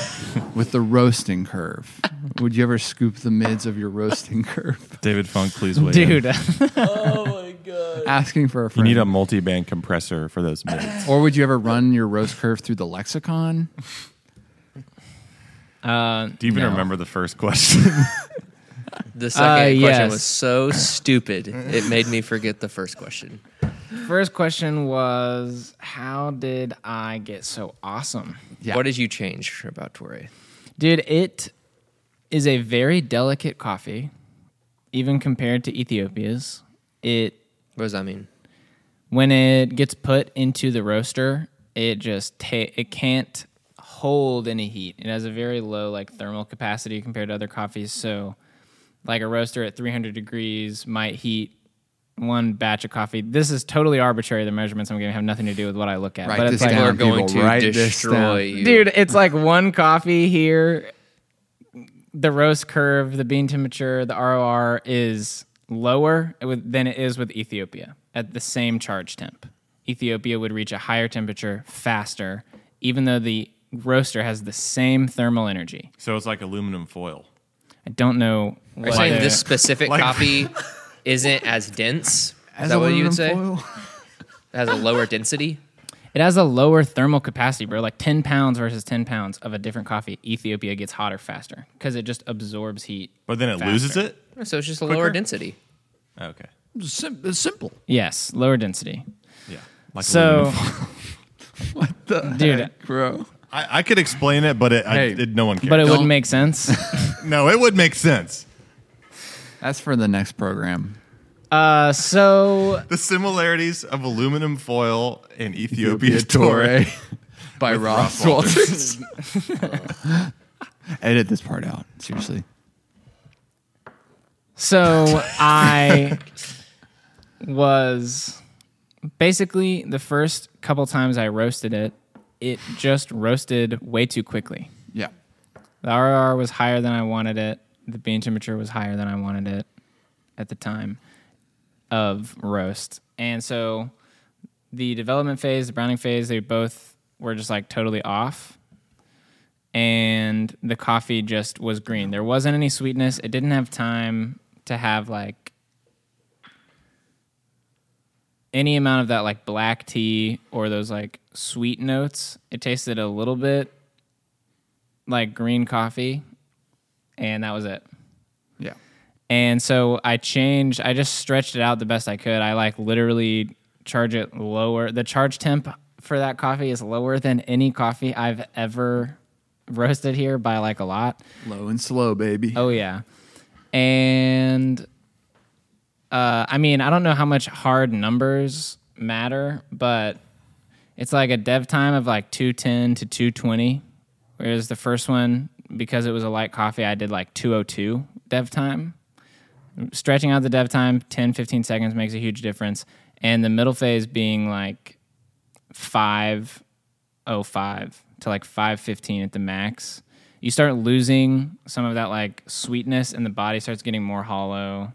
with the roasting curve? Would you ever scoop the mids of your roasting curve? David Funk, please wait. Dude. Oh, my God. Asking for a friend. You need a multi-band compressor for those mids. Or would you ever run your roast curve through the lexicon? Do you even remember the first question? The second question was so stupid, it made me forget the first question. First question was, how did I get so awesome? Yeah. What did you change about Torre? Dude, it is a very delicate coffee, even compared to Ethiopia's. What does that mean? When it gets put into the roaster, it just it can't hold any heat. It has a very low like thermal capacity compared to other coffees. So, like a roaster at 300 degrees might heat one batch of coffee. This is totally arbitrary. The measurements I'm giving have nothing to do with what I look at. Right, but it's like we're going to destroy you. Dude, it's like one coffee here. The roast curve, the bean temperature, the ROR is lower than it is with Ethiopia at the same charge temp. Ethiopia would reach a higher temperature faster, even though the roaster has the same thermal energy. So it's like aluminum foil. I don't know. Are you saying this specific coffee isn't as dense? Is that what you would say? Foil? It has a lower density? It has a lower thermal capacity, bro. Like 10 pounds versus 10 pounds of a different coffee. Ethiopia gets hotter faster because it just absorbs heat. But then it loses it? So it's just a lower density. Okay. It's simple. Yes, lower density. Yeah. Like so, what the heck, bro? I could explain it, but no one cares. But it wouldn't make sense? No, it would make sense. That's for the next program. The similarities of aluminum foil and Ethiopia Torre by Ross Walters. Edit this part out, seriously. So I was basically the first couple times I roasted it, it just roasted way too quickly. Yeah. The RR was higher than I wanted it. The bean temperature was higher than I wanted it at the time of roast. And so the development phase, the browning phase, they both were just like totally off. And the coffee just was green. There wasn't any sweetness. It didn't have time to have like any amount of that like black tea or those like sweet notes. It tasted a little bit like green coffee, and that was it. Yeah. And so I just stretched it out the best I could. I like literally charge it lower. The charge temp for that coffee is lower than any coffee I've ever roasted here by like a lot. Low and slow, baby. Oh, yeah. And I mean, I don't know how much hard numbers matter, but it's like a dev time of like 210 to 220, whereas the first one, because it was a light coffee, I did like 202 dev time. Stretching out the dev time, 10, 15 seconds makes a huge difference. And the middle phase being like 505 to like 515 at the max. You start losing some of that like sweetness, and the body starts getting more hollow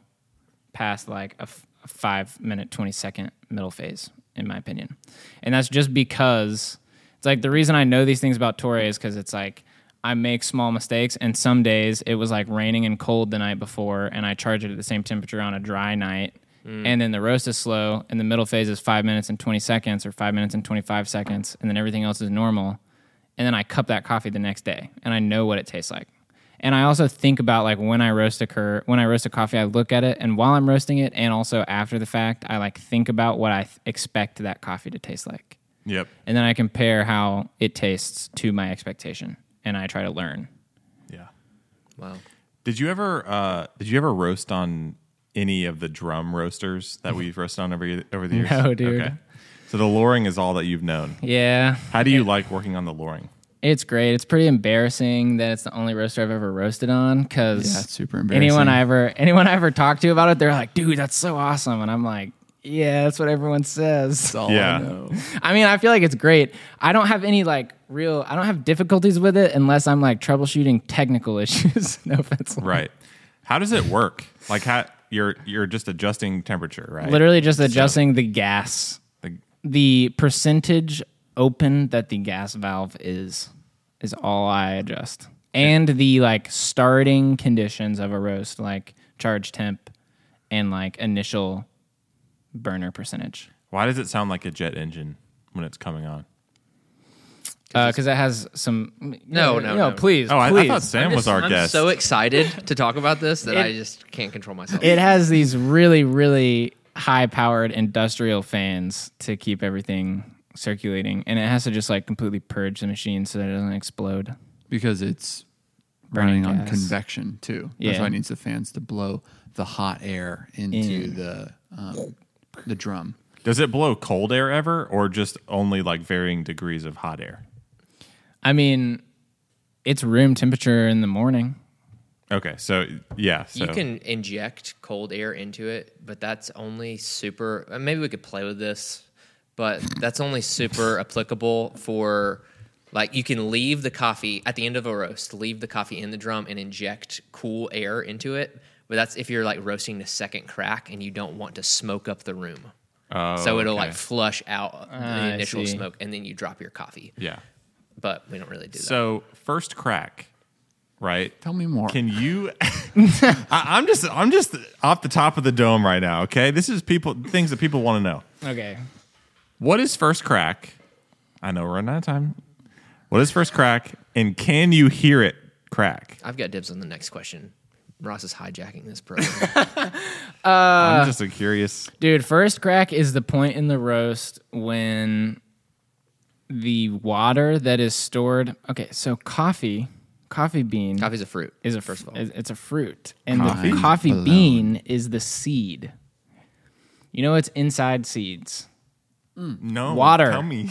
past like a 5 minute, 20 second middle phase, in my opinion. And that's just because it's like the reason I know these things about Torre is because it's like I make small mistakes, and some days it was like raining and cold the night before, and I charge it at the same temperature on a dry night. And then the roast is slow, and the middle phase is 5 minutes and 20 seconds or 5 minutes and 25 seconds, and then everything else is normal. And then I cup that coffee the next day, and I know what it tastes like. And I also think about like when I roast a coffee, I look at it, and while I'm roasting it, and also after the fact, I like think about what I expect that coffee to taste like. Yep. And then I compare how it tastes to my expectation, and I try to learn. Yeah. Wow. Did you ever roast on any of the drum roasters that we've roasted on over the years? No, dude. Okay. So the Loring is all that you've known. Yeah. How do you like working on the Loring? It's great. It's pretty embarrassing that it's the only roaster I've ever roasted on, because yeah, it's super embarrassing. Anyone I ever talked to about it, they're like, dude, that's so awesome. And I'm like, yeah, that's what everyone says. That's all I know. I mean, I feel like it's great. I don't have any like I don't have difficulties with it unless I'm like troubleshooting technical issues. No offense. Right. How does it work? Like you're just adjusting temperature, right? Literally just adjusting the gas. The percentage open that the gas valve is all I adjust. And the like starting conditions of a roast, like charge temp and like initial burner percentage. Why does it sound like a jet engine when it's coming on? Because it has some... No. Please. Oh, please. I thought Sam was our guest. I'm so excited to talk about this that I just can't control myself. It has these really, really high-powered industrial fans to keep everything circulating, and it has to just like completely purge the machine so that it doesn't explode. Because it's running on convection, too. Yeah. That's why it needs the fans to blow the hot air into the drum. Does it blow cold air ever, or just only like varying degrees of hot air? I mean, it's room temperature in the morning. Okay, so yeah. So. You can inject cold air into it, but that's only super... Maybe we could play with this, but that's only super applicable for... Like, you can leave the coffee at the end of a roast, leave the coffee in the drum and inject cool air into it, but that's if you're like roasting the second crack and you don't want to smoke up the room. Oh, so it'll like flush out the initial smoke, and then you drop your coffee. Yeah. But we don't really do that. So first crack, right? Tell me more. Can you... I'm just off the top of the dome right now, okay? This is things that people want to know. Okay. What is first crack? I know we're running out of time. What is first crack, and can you hear it crack? I've got dibs on the next question. Ross is hijacking this program. I'm just a curious... Dude, first crack is the point in the roast when the water that is stored... Okay, so coffee bean... Coffee's a fruit, first of all. It's a fruit. And the coffee bean is the seed. You know what's inside seeds? No, water. Tell me.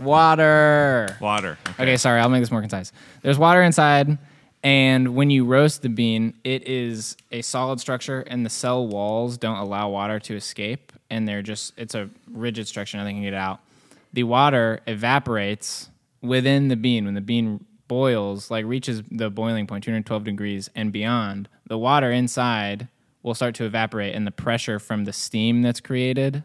Water. Okay, sorry, I'll make this more concise. There's water inside... And when you roast the bean, it is a solid structure, and the cell walls don't allow water to escape, and it's a rigid structure, nothing can get out. The water evaporates within the bean. When the bean boils, like reaches the boiling point, 212 degrees and beyond, the water inside will start to evaporate, and the pressure from the steam that's created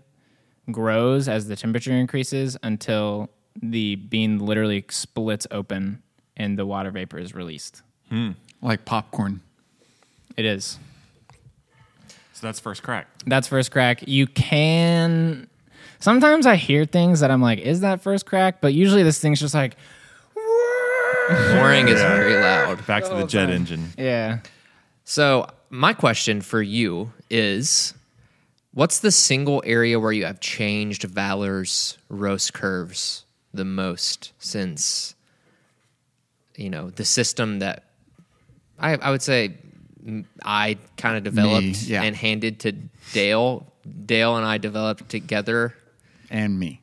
grows as the temperature increases until the bean literally splits open and the water vapor is released. Like popcorn. It is. So that's first crack. You can... Sometimes I hear things that I'm like, is that first crack? But usually this thing's just like... Roaring is very loud. Back to the jet engine. Yeah. So my question for you is, what's the single area where you have changed Valor's roast curves the most since, you know, the system that I would say I kind of developed and handed to Dale. Dale and I developed together. And me.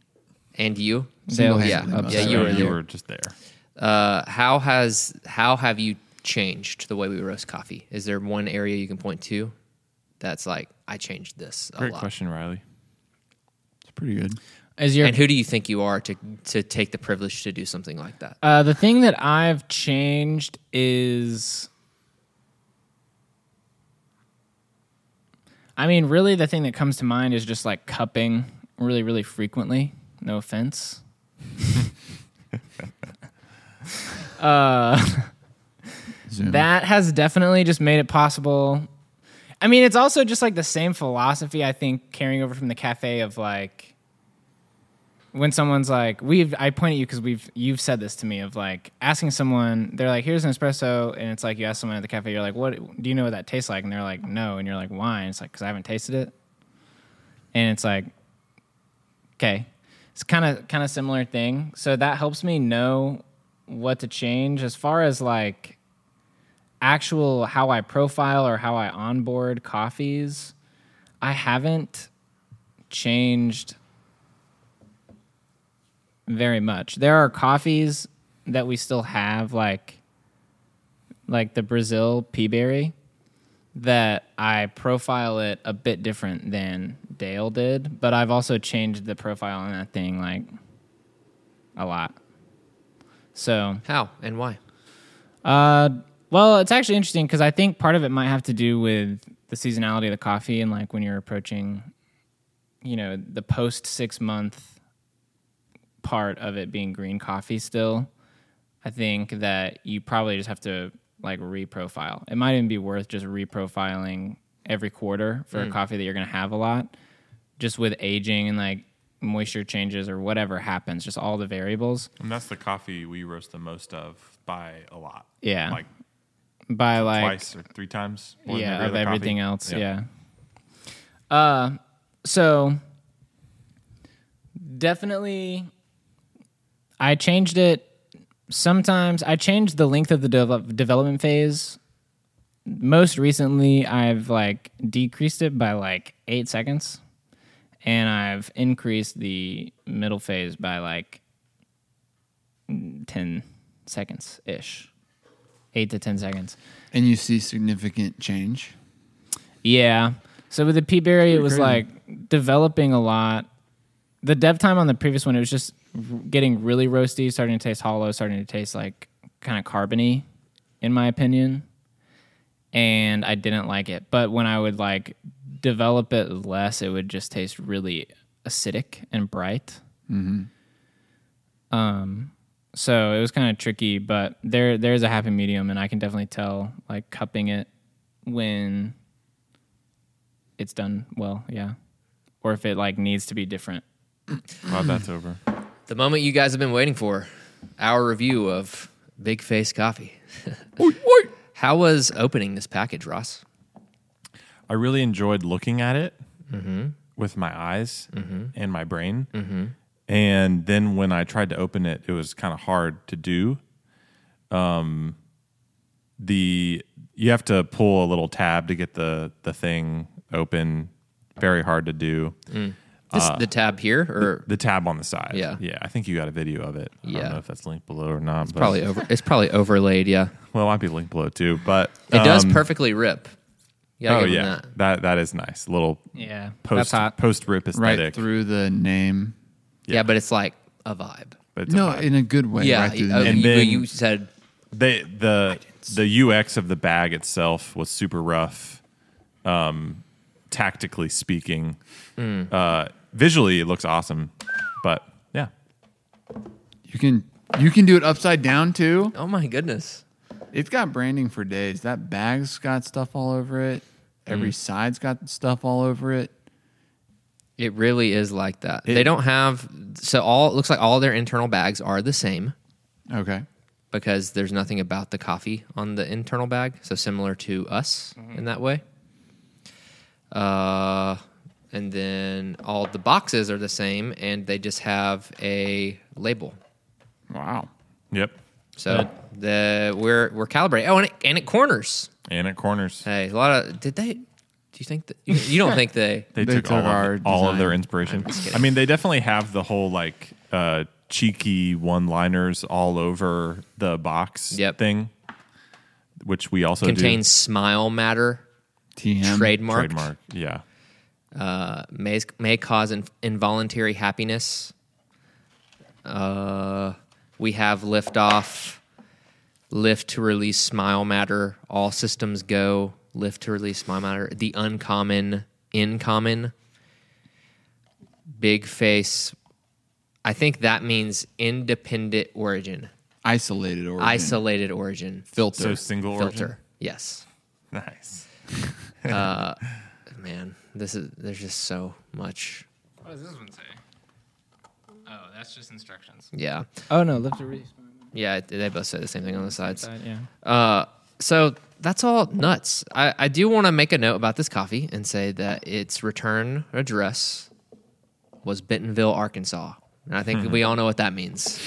And you. Dale, you were just there. How have you changed the way we roast coffee? Is there one area you can point to that's like, I changed this a lot? Great question, Riley. It's pretty good. And who do you think you are to take the privilege to do something like that? The thing that I've changed is... I mean, really the thing that comes to mind is just like cupping really, really frequently. No offense. That has definitely just made it possible. I mean, it's also just like the same philosophy, I think, carrying over from the cafe of like, when someone's like, I point at you because you've said this to me of like asking someone, they're like, here's an espresso. And it's like, you ask someone at the cafe, you're like, what do you know what that tastes like? And they're like, no. And you're like, why? And it's like, because I haven't tasted it. And it's like, okay. It's kind of similar thing. So that helps me know what to change as far as like actual how I profile or how I onboard coffees. I haven't changed very much. There are coffees that we still have, like the Brazil Peaberry, that I profile it a bit different than Dale did, but I've also changed the profile on that thing, like, a lot. So... How and why? Well, it's actually interesting, because I think part of it might have to do with the seasonality of the coffee, and, like, when you're approaching, you know, the post-6-month part of it being green coffee still, I think that you probably just have to like reprofile. It might even be worth just reprofiling every quarter for a coffee that you're going to have a lot, just with aging and like moisture changes or whatever happens, just all the variables. And that's the coffee we roast the most of by a lot. Yeah. Like by like twice or three times. Yeah, of everything else. Yeah. So definitely... I changed it sometimes. I changed the length of the development phase. Most recently, I've like decreased it by like 8 seconds, and I've increased the middle phase by like 10 seconds-ish, 8 to 10 seconds. And you see significant change? Yeah. So with the Peaberry, it was like developing a lot. The dev time on the previous one, it was just getting really roasty, starting to taste hollow, starting to taste like kind of carbony, in my opinion. And I didn't like it. But when I would like develop it less, it would just taste really acidic and bright. Mm-hmm. So it was kind of tricky, but there's a happy medium, and I can definitely tell like cupping it when it's done well, yeah. Or if it like needs to be different. Wow, that's over. The moment you guys have been waiting for, our review of Big Face Coffee. How was opening this package, Ross? I really enjoyed looking at it with my eyes and my brain. And then when I tried to open it, it was kind of hard to do. You have to pull a little tab to get the thing open. Very hard to do. The tab here? Or the tab on the side. Yeah. Yeah. I think you got a video of it. I don't know if that's linked below or not. It's probably overlaid, yeah. Well, it might be linked below too, but... it does perfectly rip. That is nice. A little post-rip aesthetic. Right through the name. Yeah, but it's like a vibe. But it's a vibe. In a good way. Yeah, right through the name. And then you said... The UX of the bag itself was super rough. Tactically speaking, visually it looks awesome, but yeah, you can do it upside down too. Oh my goodness, it's got branding for days. That bag's got stuff all over it. Every side's got stuff all over it. It really is like that. They don't have... So all it looks like all their internal bags are the same. Okay. Because there's nothing about the coffee on the internal bag. So similar to us in that way. And then all the boxes are the same, and they just have a label. Wow. Yep. So we're calibrating. Oh, and it corners. And it corners. Hey, a lot of... Did they... Do you think that you don't think they took all of their inspiration? I mean, they definitely have the whole like cheeky one-liners all over the box thing, which we also contains smile matter, TM trademark, yeah, may cause involuntary happiness. We have liftoff, lift to release smile matter, all systems go. Lift to release my matter. The uncommon, in common, big face. I think that means independent origin. Isolated origin. Filter. So single filter. Origin? Yes. Nice. Man, there's just so much. What does this one say? Oh, that's just instructions. Yeah. Oh, no, lift to release. Yeah, they both say the same thing on the sides. So that's all nuts. I do want to make a note about this coffee and say that its return address was Bentonville, Arkansas. And I think we all know what that means,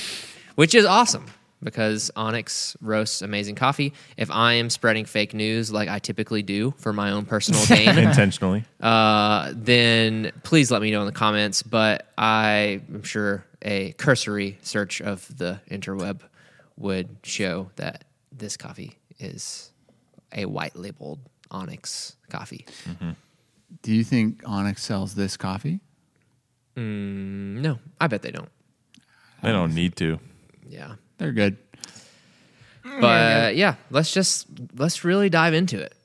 which is awesome because Onyx roasts amazing coffee. If I am spreading fake news like I typically do for my own personal gain. Intentionally. Then please let me know in the comments. But I am sure a cursory search of the interweb would show that this coffee is a white-labeled Onyx coffee. Mm-hmm. Do you think Onyx sells this coffee? No, I bet they don't. They don't need to. Yeah. They're good. But yeah, let's really dive into it.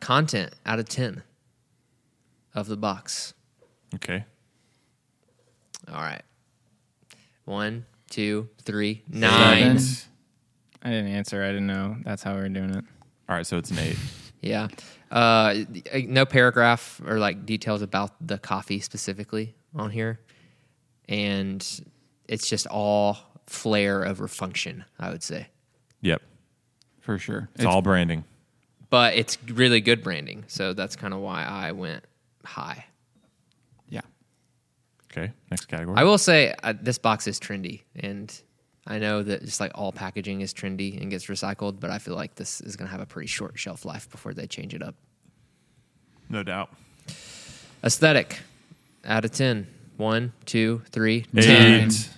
Content out of 10 of the box. Okay. All right. 1, 2, 3, 9. 7. I didn't answer. I didn't know. That's how we were doing it. All right, so it's an 8. Yeah. No paragraph or like details about the coffee specifically on here. And it's just all flair over function, I would say. Yep. For sure. It's all branding. But it's really good branding. So that's kind of why I went high. Yeah. Okay, next category. I will say this box is trendy and... I know that just like all packaging is trendy and gets recycled, but I feel like this is going to have a pretty short shelf life before they change it up. No doubt. Aesthetic, out of 10. 1, 2, 3, 8. 10. What'd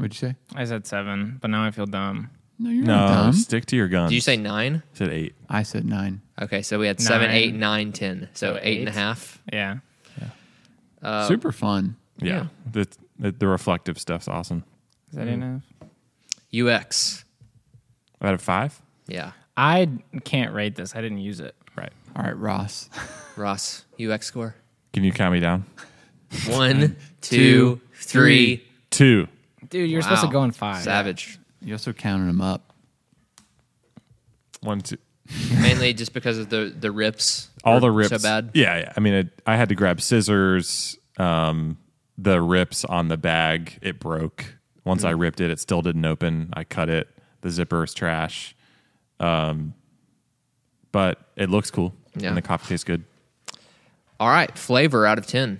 you say? I said 7, but now I feel dumb. No, you're not dumb. Stick to your guns. Did you say 9? I said 8. I said 9. Okay, so we had 9. 7, 8, 9, 10. So 8 and a half. Yeah. Super fun. Yeah. The reflective stuff's awesome. Is that enough? UX. Out of 5? Yeah. I can't rate this. I didn't use it. Right. All right, Ross. Ross, UX score. Can you count me down? 1, 2, 3, 2. Dude, you're supposed to go in 5. Savage. Yeah. You also counted them up. 1, 2. Mainly just because of the rips. All the rips. So bad. Yeah. I mean, I had to grab scissors. The rips on the bag, it broke. Once I ripped it, it still didn't open. I cut it. The zipper is trash. But it looks cool, and the coffee tastes good. All right, flavor out of 10.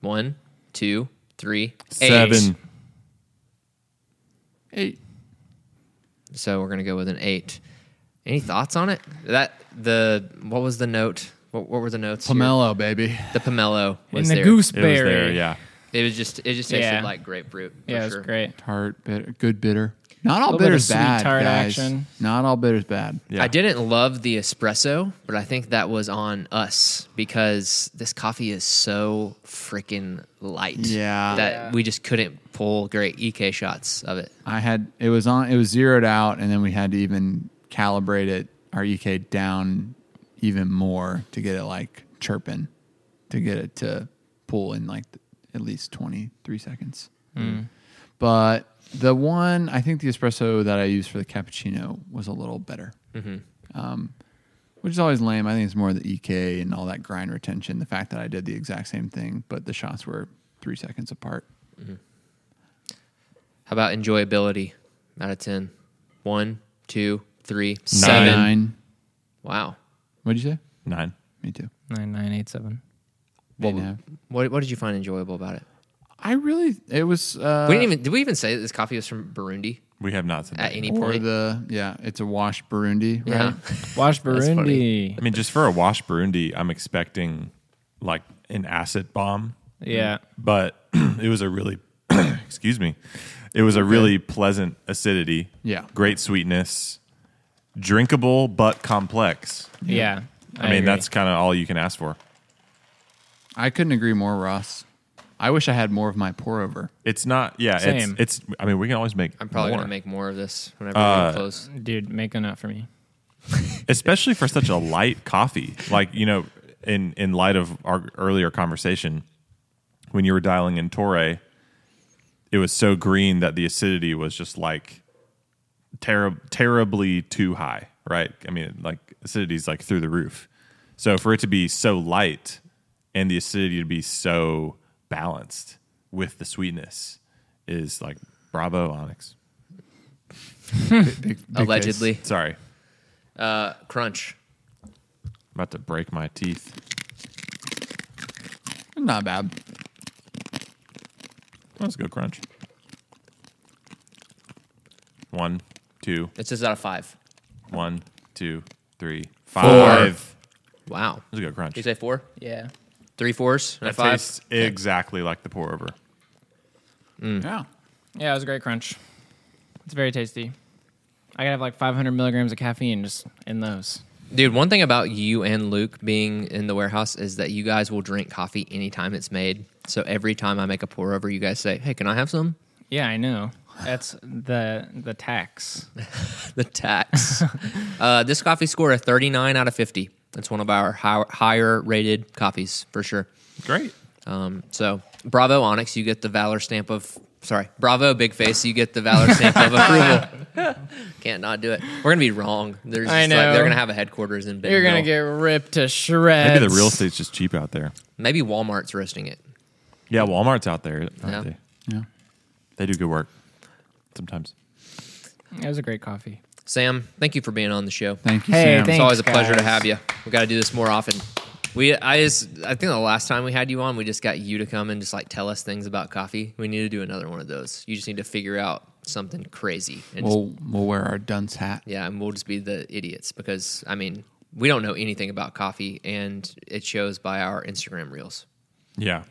1, 2, 3, 8. 7. 8. So we're going to go with an 8. Any thoughts on it? What was the note? What were the notes? Pomelo, baby. The pomelo was there. And the gooseberry. It was there, yeah. It just tasted like grapefruit. Yeah, it was great. Tart, bitter, good bitter. Not all bitter is bad, tart guys. Action. Not all bitter is bad. Yeah. I didn't love the espresso, but I think that was on us because this coffee is so freaking light. Yeah, we just couldn't pull great EK shots of it. It was zeroed out, and then we had to even calibrate it our EK down even more to get it like chirping, to get it to pull in like. At least 23 seconds. Mm. But I think the espresso that I used for the cappuccino was a little better. Mm-hmm. Which is always lame. I think it's more the EK and all that grind retention. The fact that I did the exact same thing, but the shots were 3 seconds apart. Mm-hmm. How about enjoyability? Out of 10. 1, 2, 3, 7. 9. Wow. What did you say? 9. Me too. 9, 9, 8, 7. What did you find enjoyable about it? Did we even say that this coffee was from Burundi? We have not said that. At any point. It's a wash Burundi, right? Yeah. Wash Burundi. I mean, just for a wash Burundi, I'm expecting like an acid bomb. Yeah. But it was a really, really pleasant acidity. Yeah. Great sweetness. Drinkable, but complex. Yeah. I mean, that's kind of all you can ask for. I couldn't agree more, Ross. I wish I had more of my pour over. It's not, yeah. Same. It's I mean, we can always make more. I'm probably going to make more of this whenever we close. Dude, make one out for me. Especially for such a light coffee. Like, you know, in light of our earlier conversation, when you were dialing in Torre, it was so green that the acidity was just like terribly too high, right? I mean, like acidity's like through the roof. So for it to be so light and the acidity to be so balanced with the sweetness is like bravo, Onyx. big allegedly. Case. Sorry. Crunch. I'm about to break my teeth. Not bad. That's a good crunch. 1, 2. It says out of 5. 1, 2, 3, 5. 4. Wow. That's a good crunch. Did you say 4? Yeah. 3 4s and a 5. Tastes exactly like the pour over. Mm. Yeah. Yeah, it was a great crunch. It's very tasty. I could have like 500 milligrams of caffeine just in those. Dude, one thing about you and Luke being in the warehouse is that you guys will drink coffee anytime it's made. So every time I make a pour over, you guys say, hey, can I have some? Yeah, I know. That's the tax. The tax. This coffee scored a 39 out of 50. That's one of our higher rated coffees for sure. Great. So bravo, Onyx, you get the Valor stamp of, sorry, bravo, Big Face, you get the Valor stamp of approval. Can't not do it. We're going to be wrong. They're going to have a headquarters in Bentonville. You're going to get ripped to shreds. Maybe the real estate's just cheap out there. Maybe Walmart's roasting it. Yeah, Walmart's out there. Aren't they? Yeah. They do good work sometimes. It was a great coffee. Sam, thank you for being on the show. Thank you, Sam. Thanks, it's always a pleasure to have you. We've got to do this more often. I think the last time we had you on, we just got you to come and just like tell us things about coffee. We need to do another one of those. You just need to figure out something crazy. And we'll wear our dunce hat. Yeah, and we'll just be the idiots because, I mean, we don't know anything about coffee, and it shows by our Instagram reels. Yeah.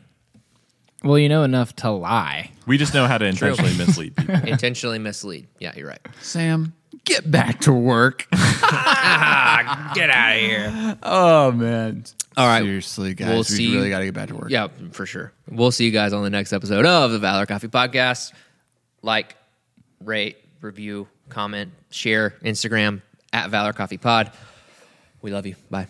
Well, you know enough to lie. We just know how to intentionally mislead people. Intentionally mislead. Yeah, you're right. Sam, get back to work. Get out of here. Oh, man. All right. Seriously, guys, we really got to get back to work. Yeah, for sure. We'll see you guys on the next episode of the Valor Coffee Podcast. Like, rate, review, comment, share, Instagram, @ValorCoffeePod. We love you. Bye.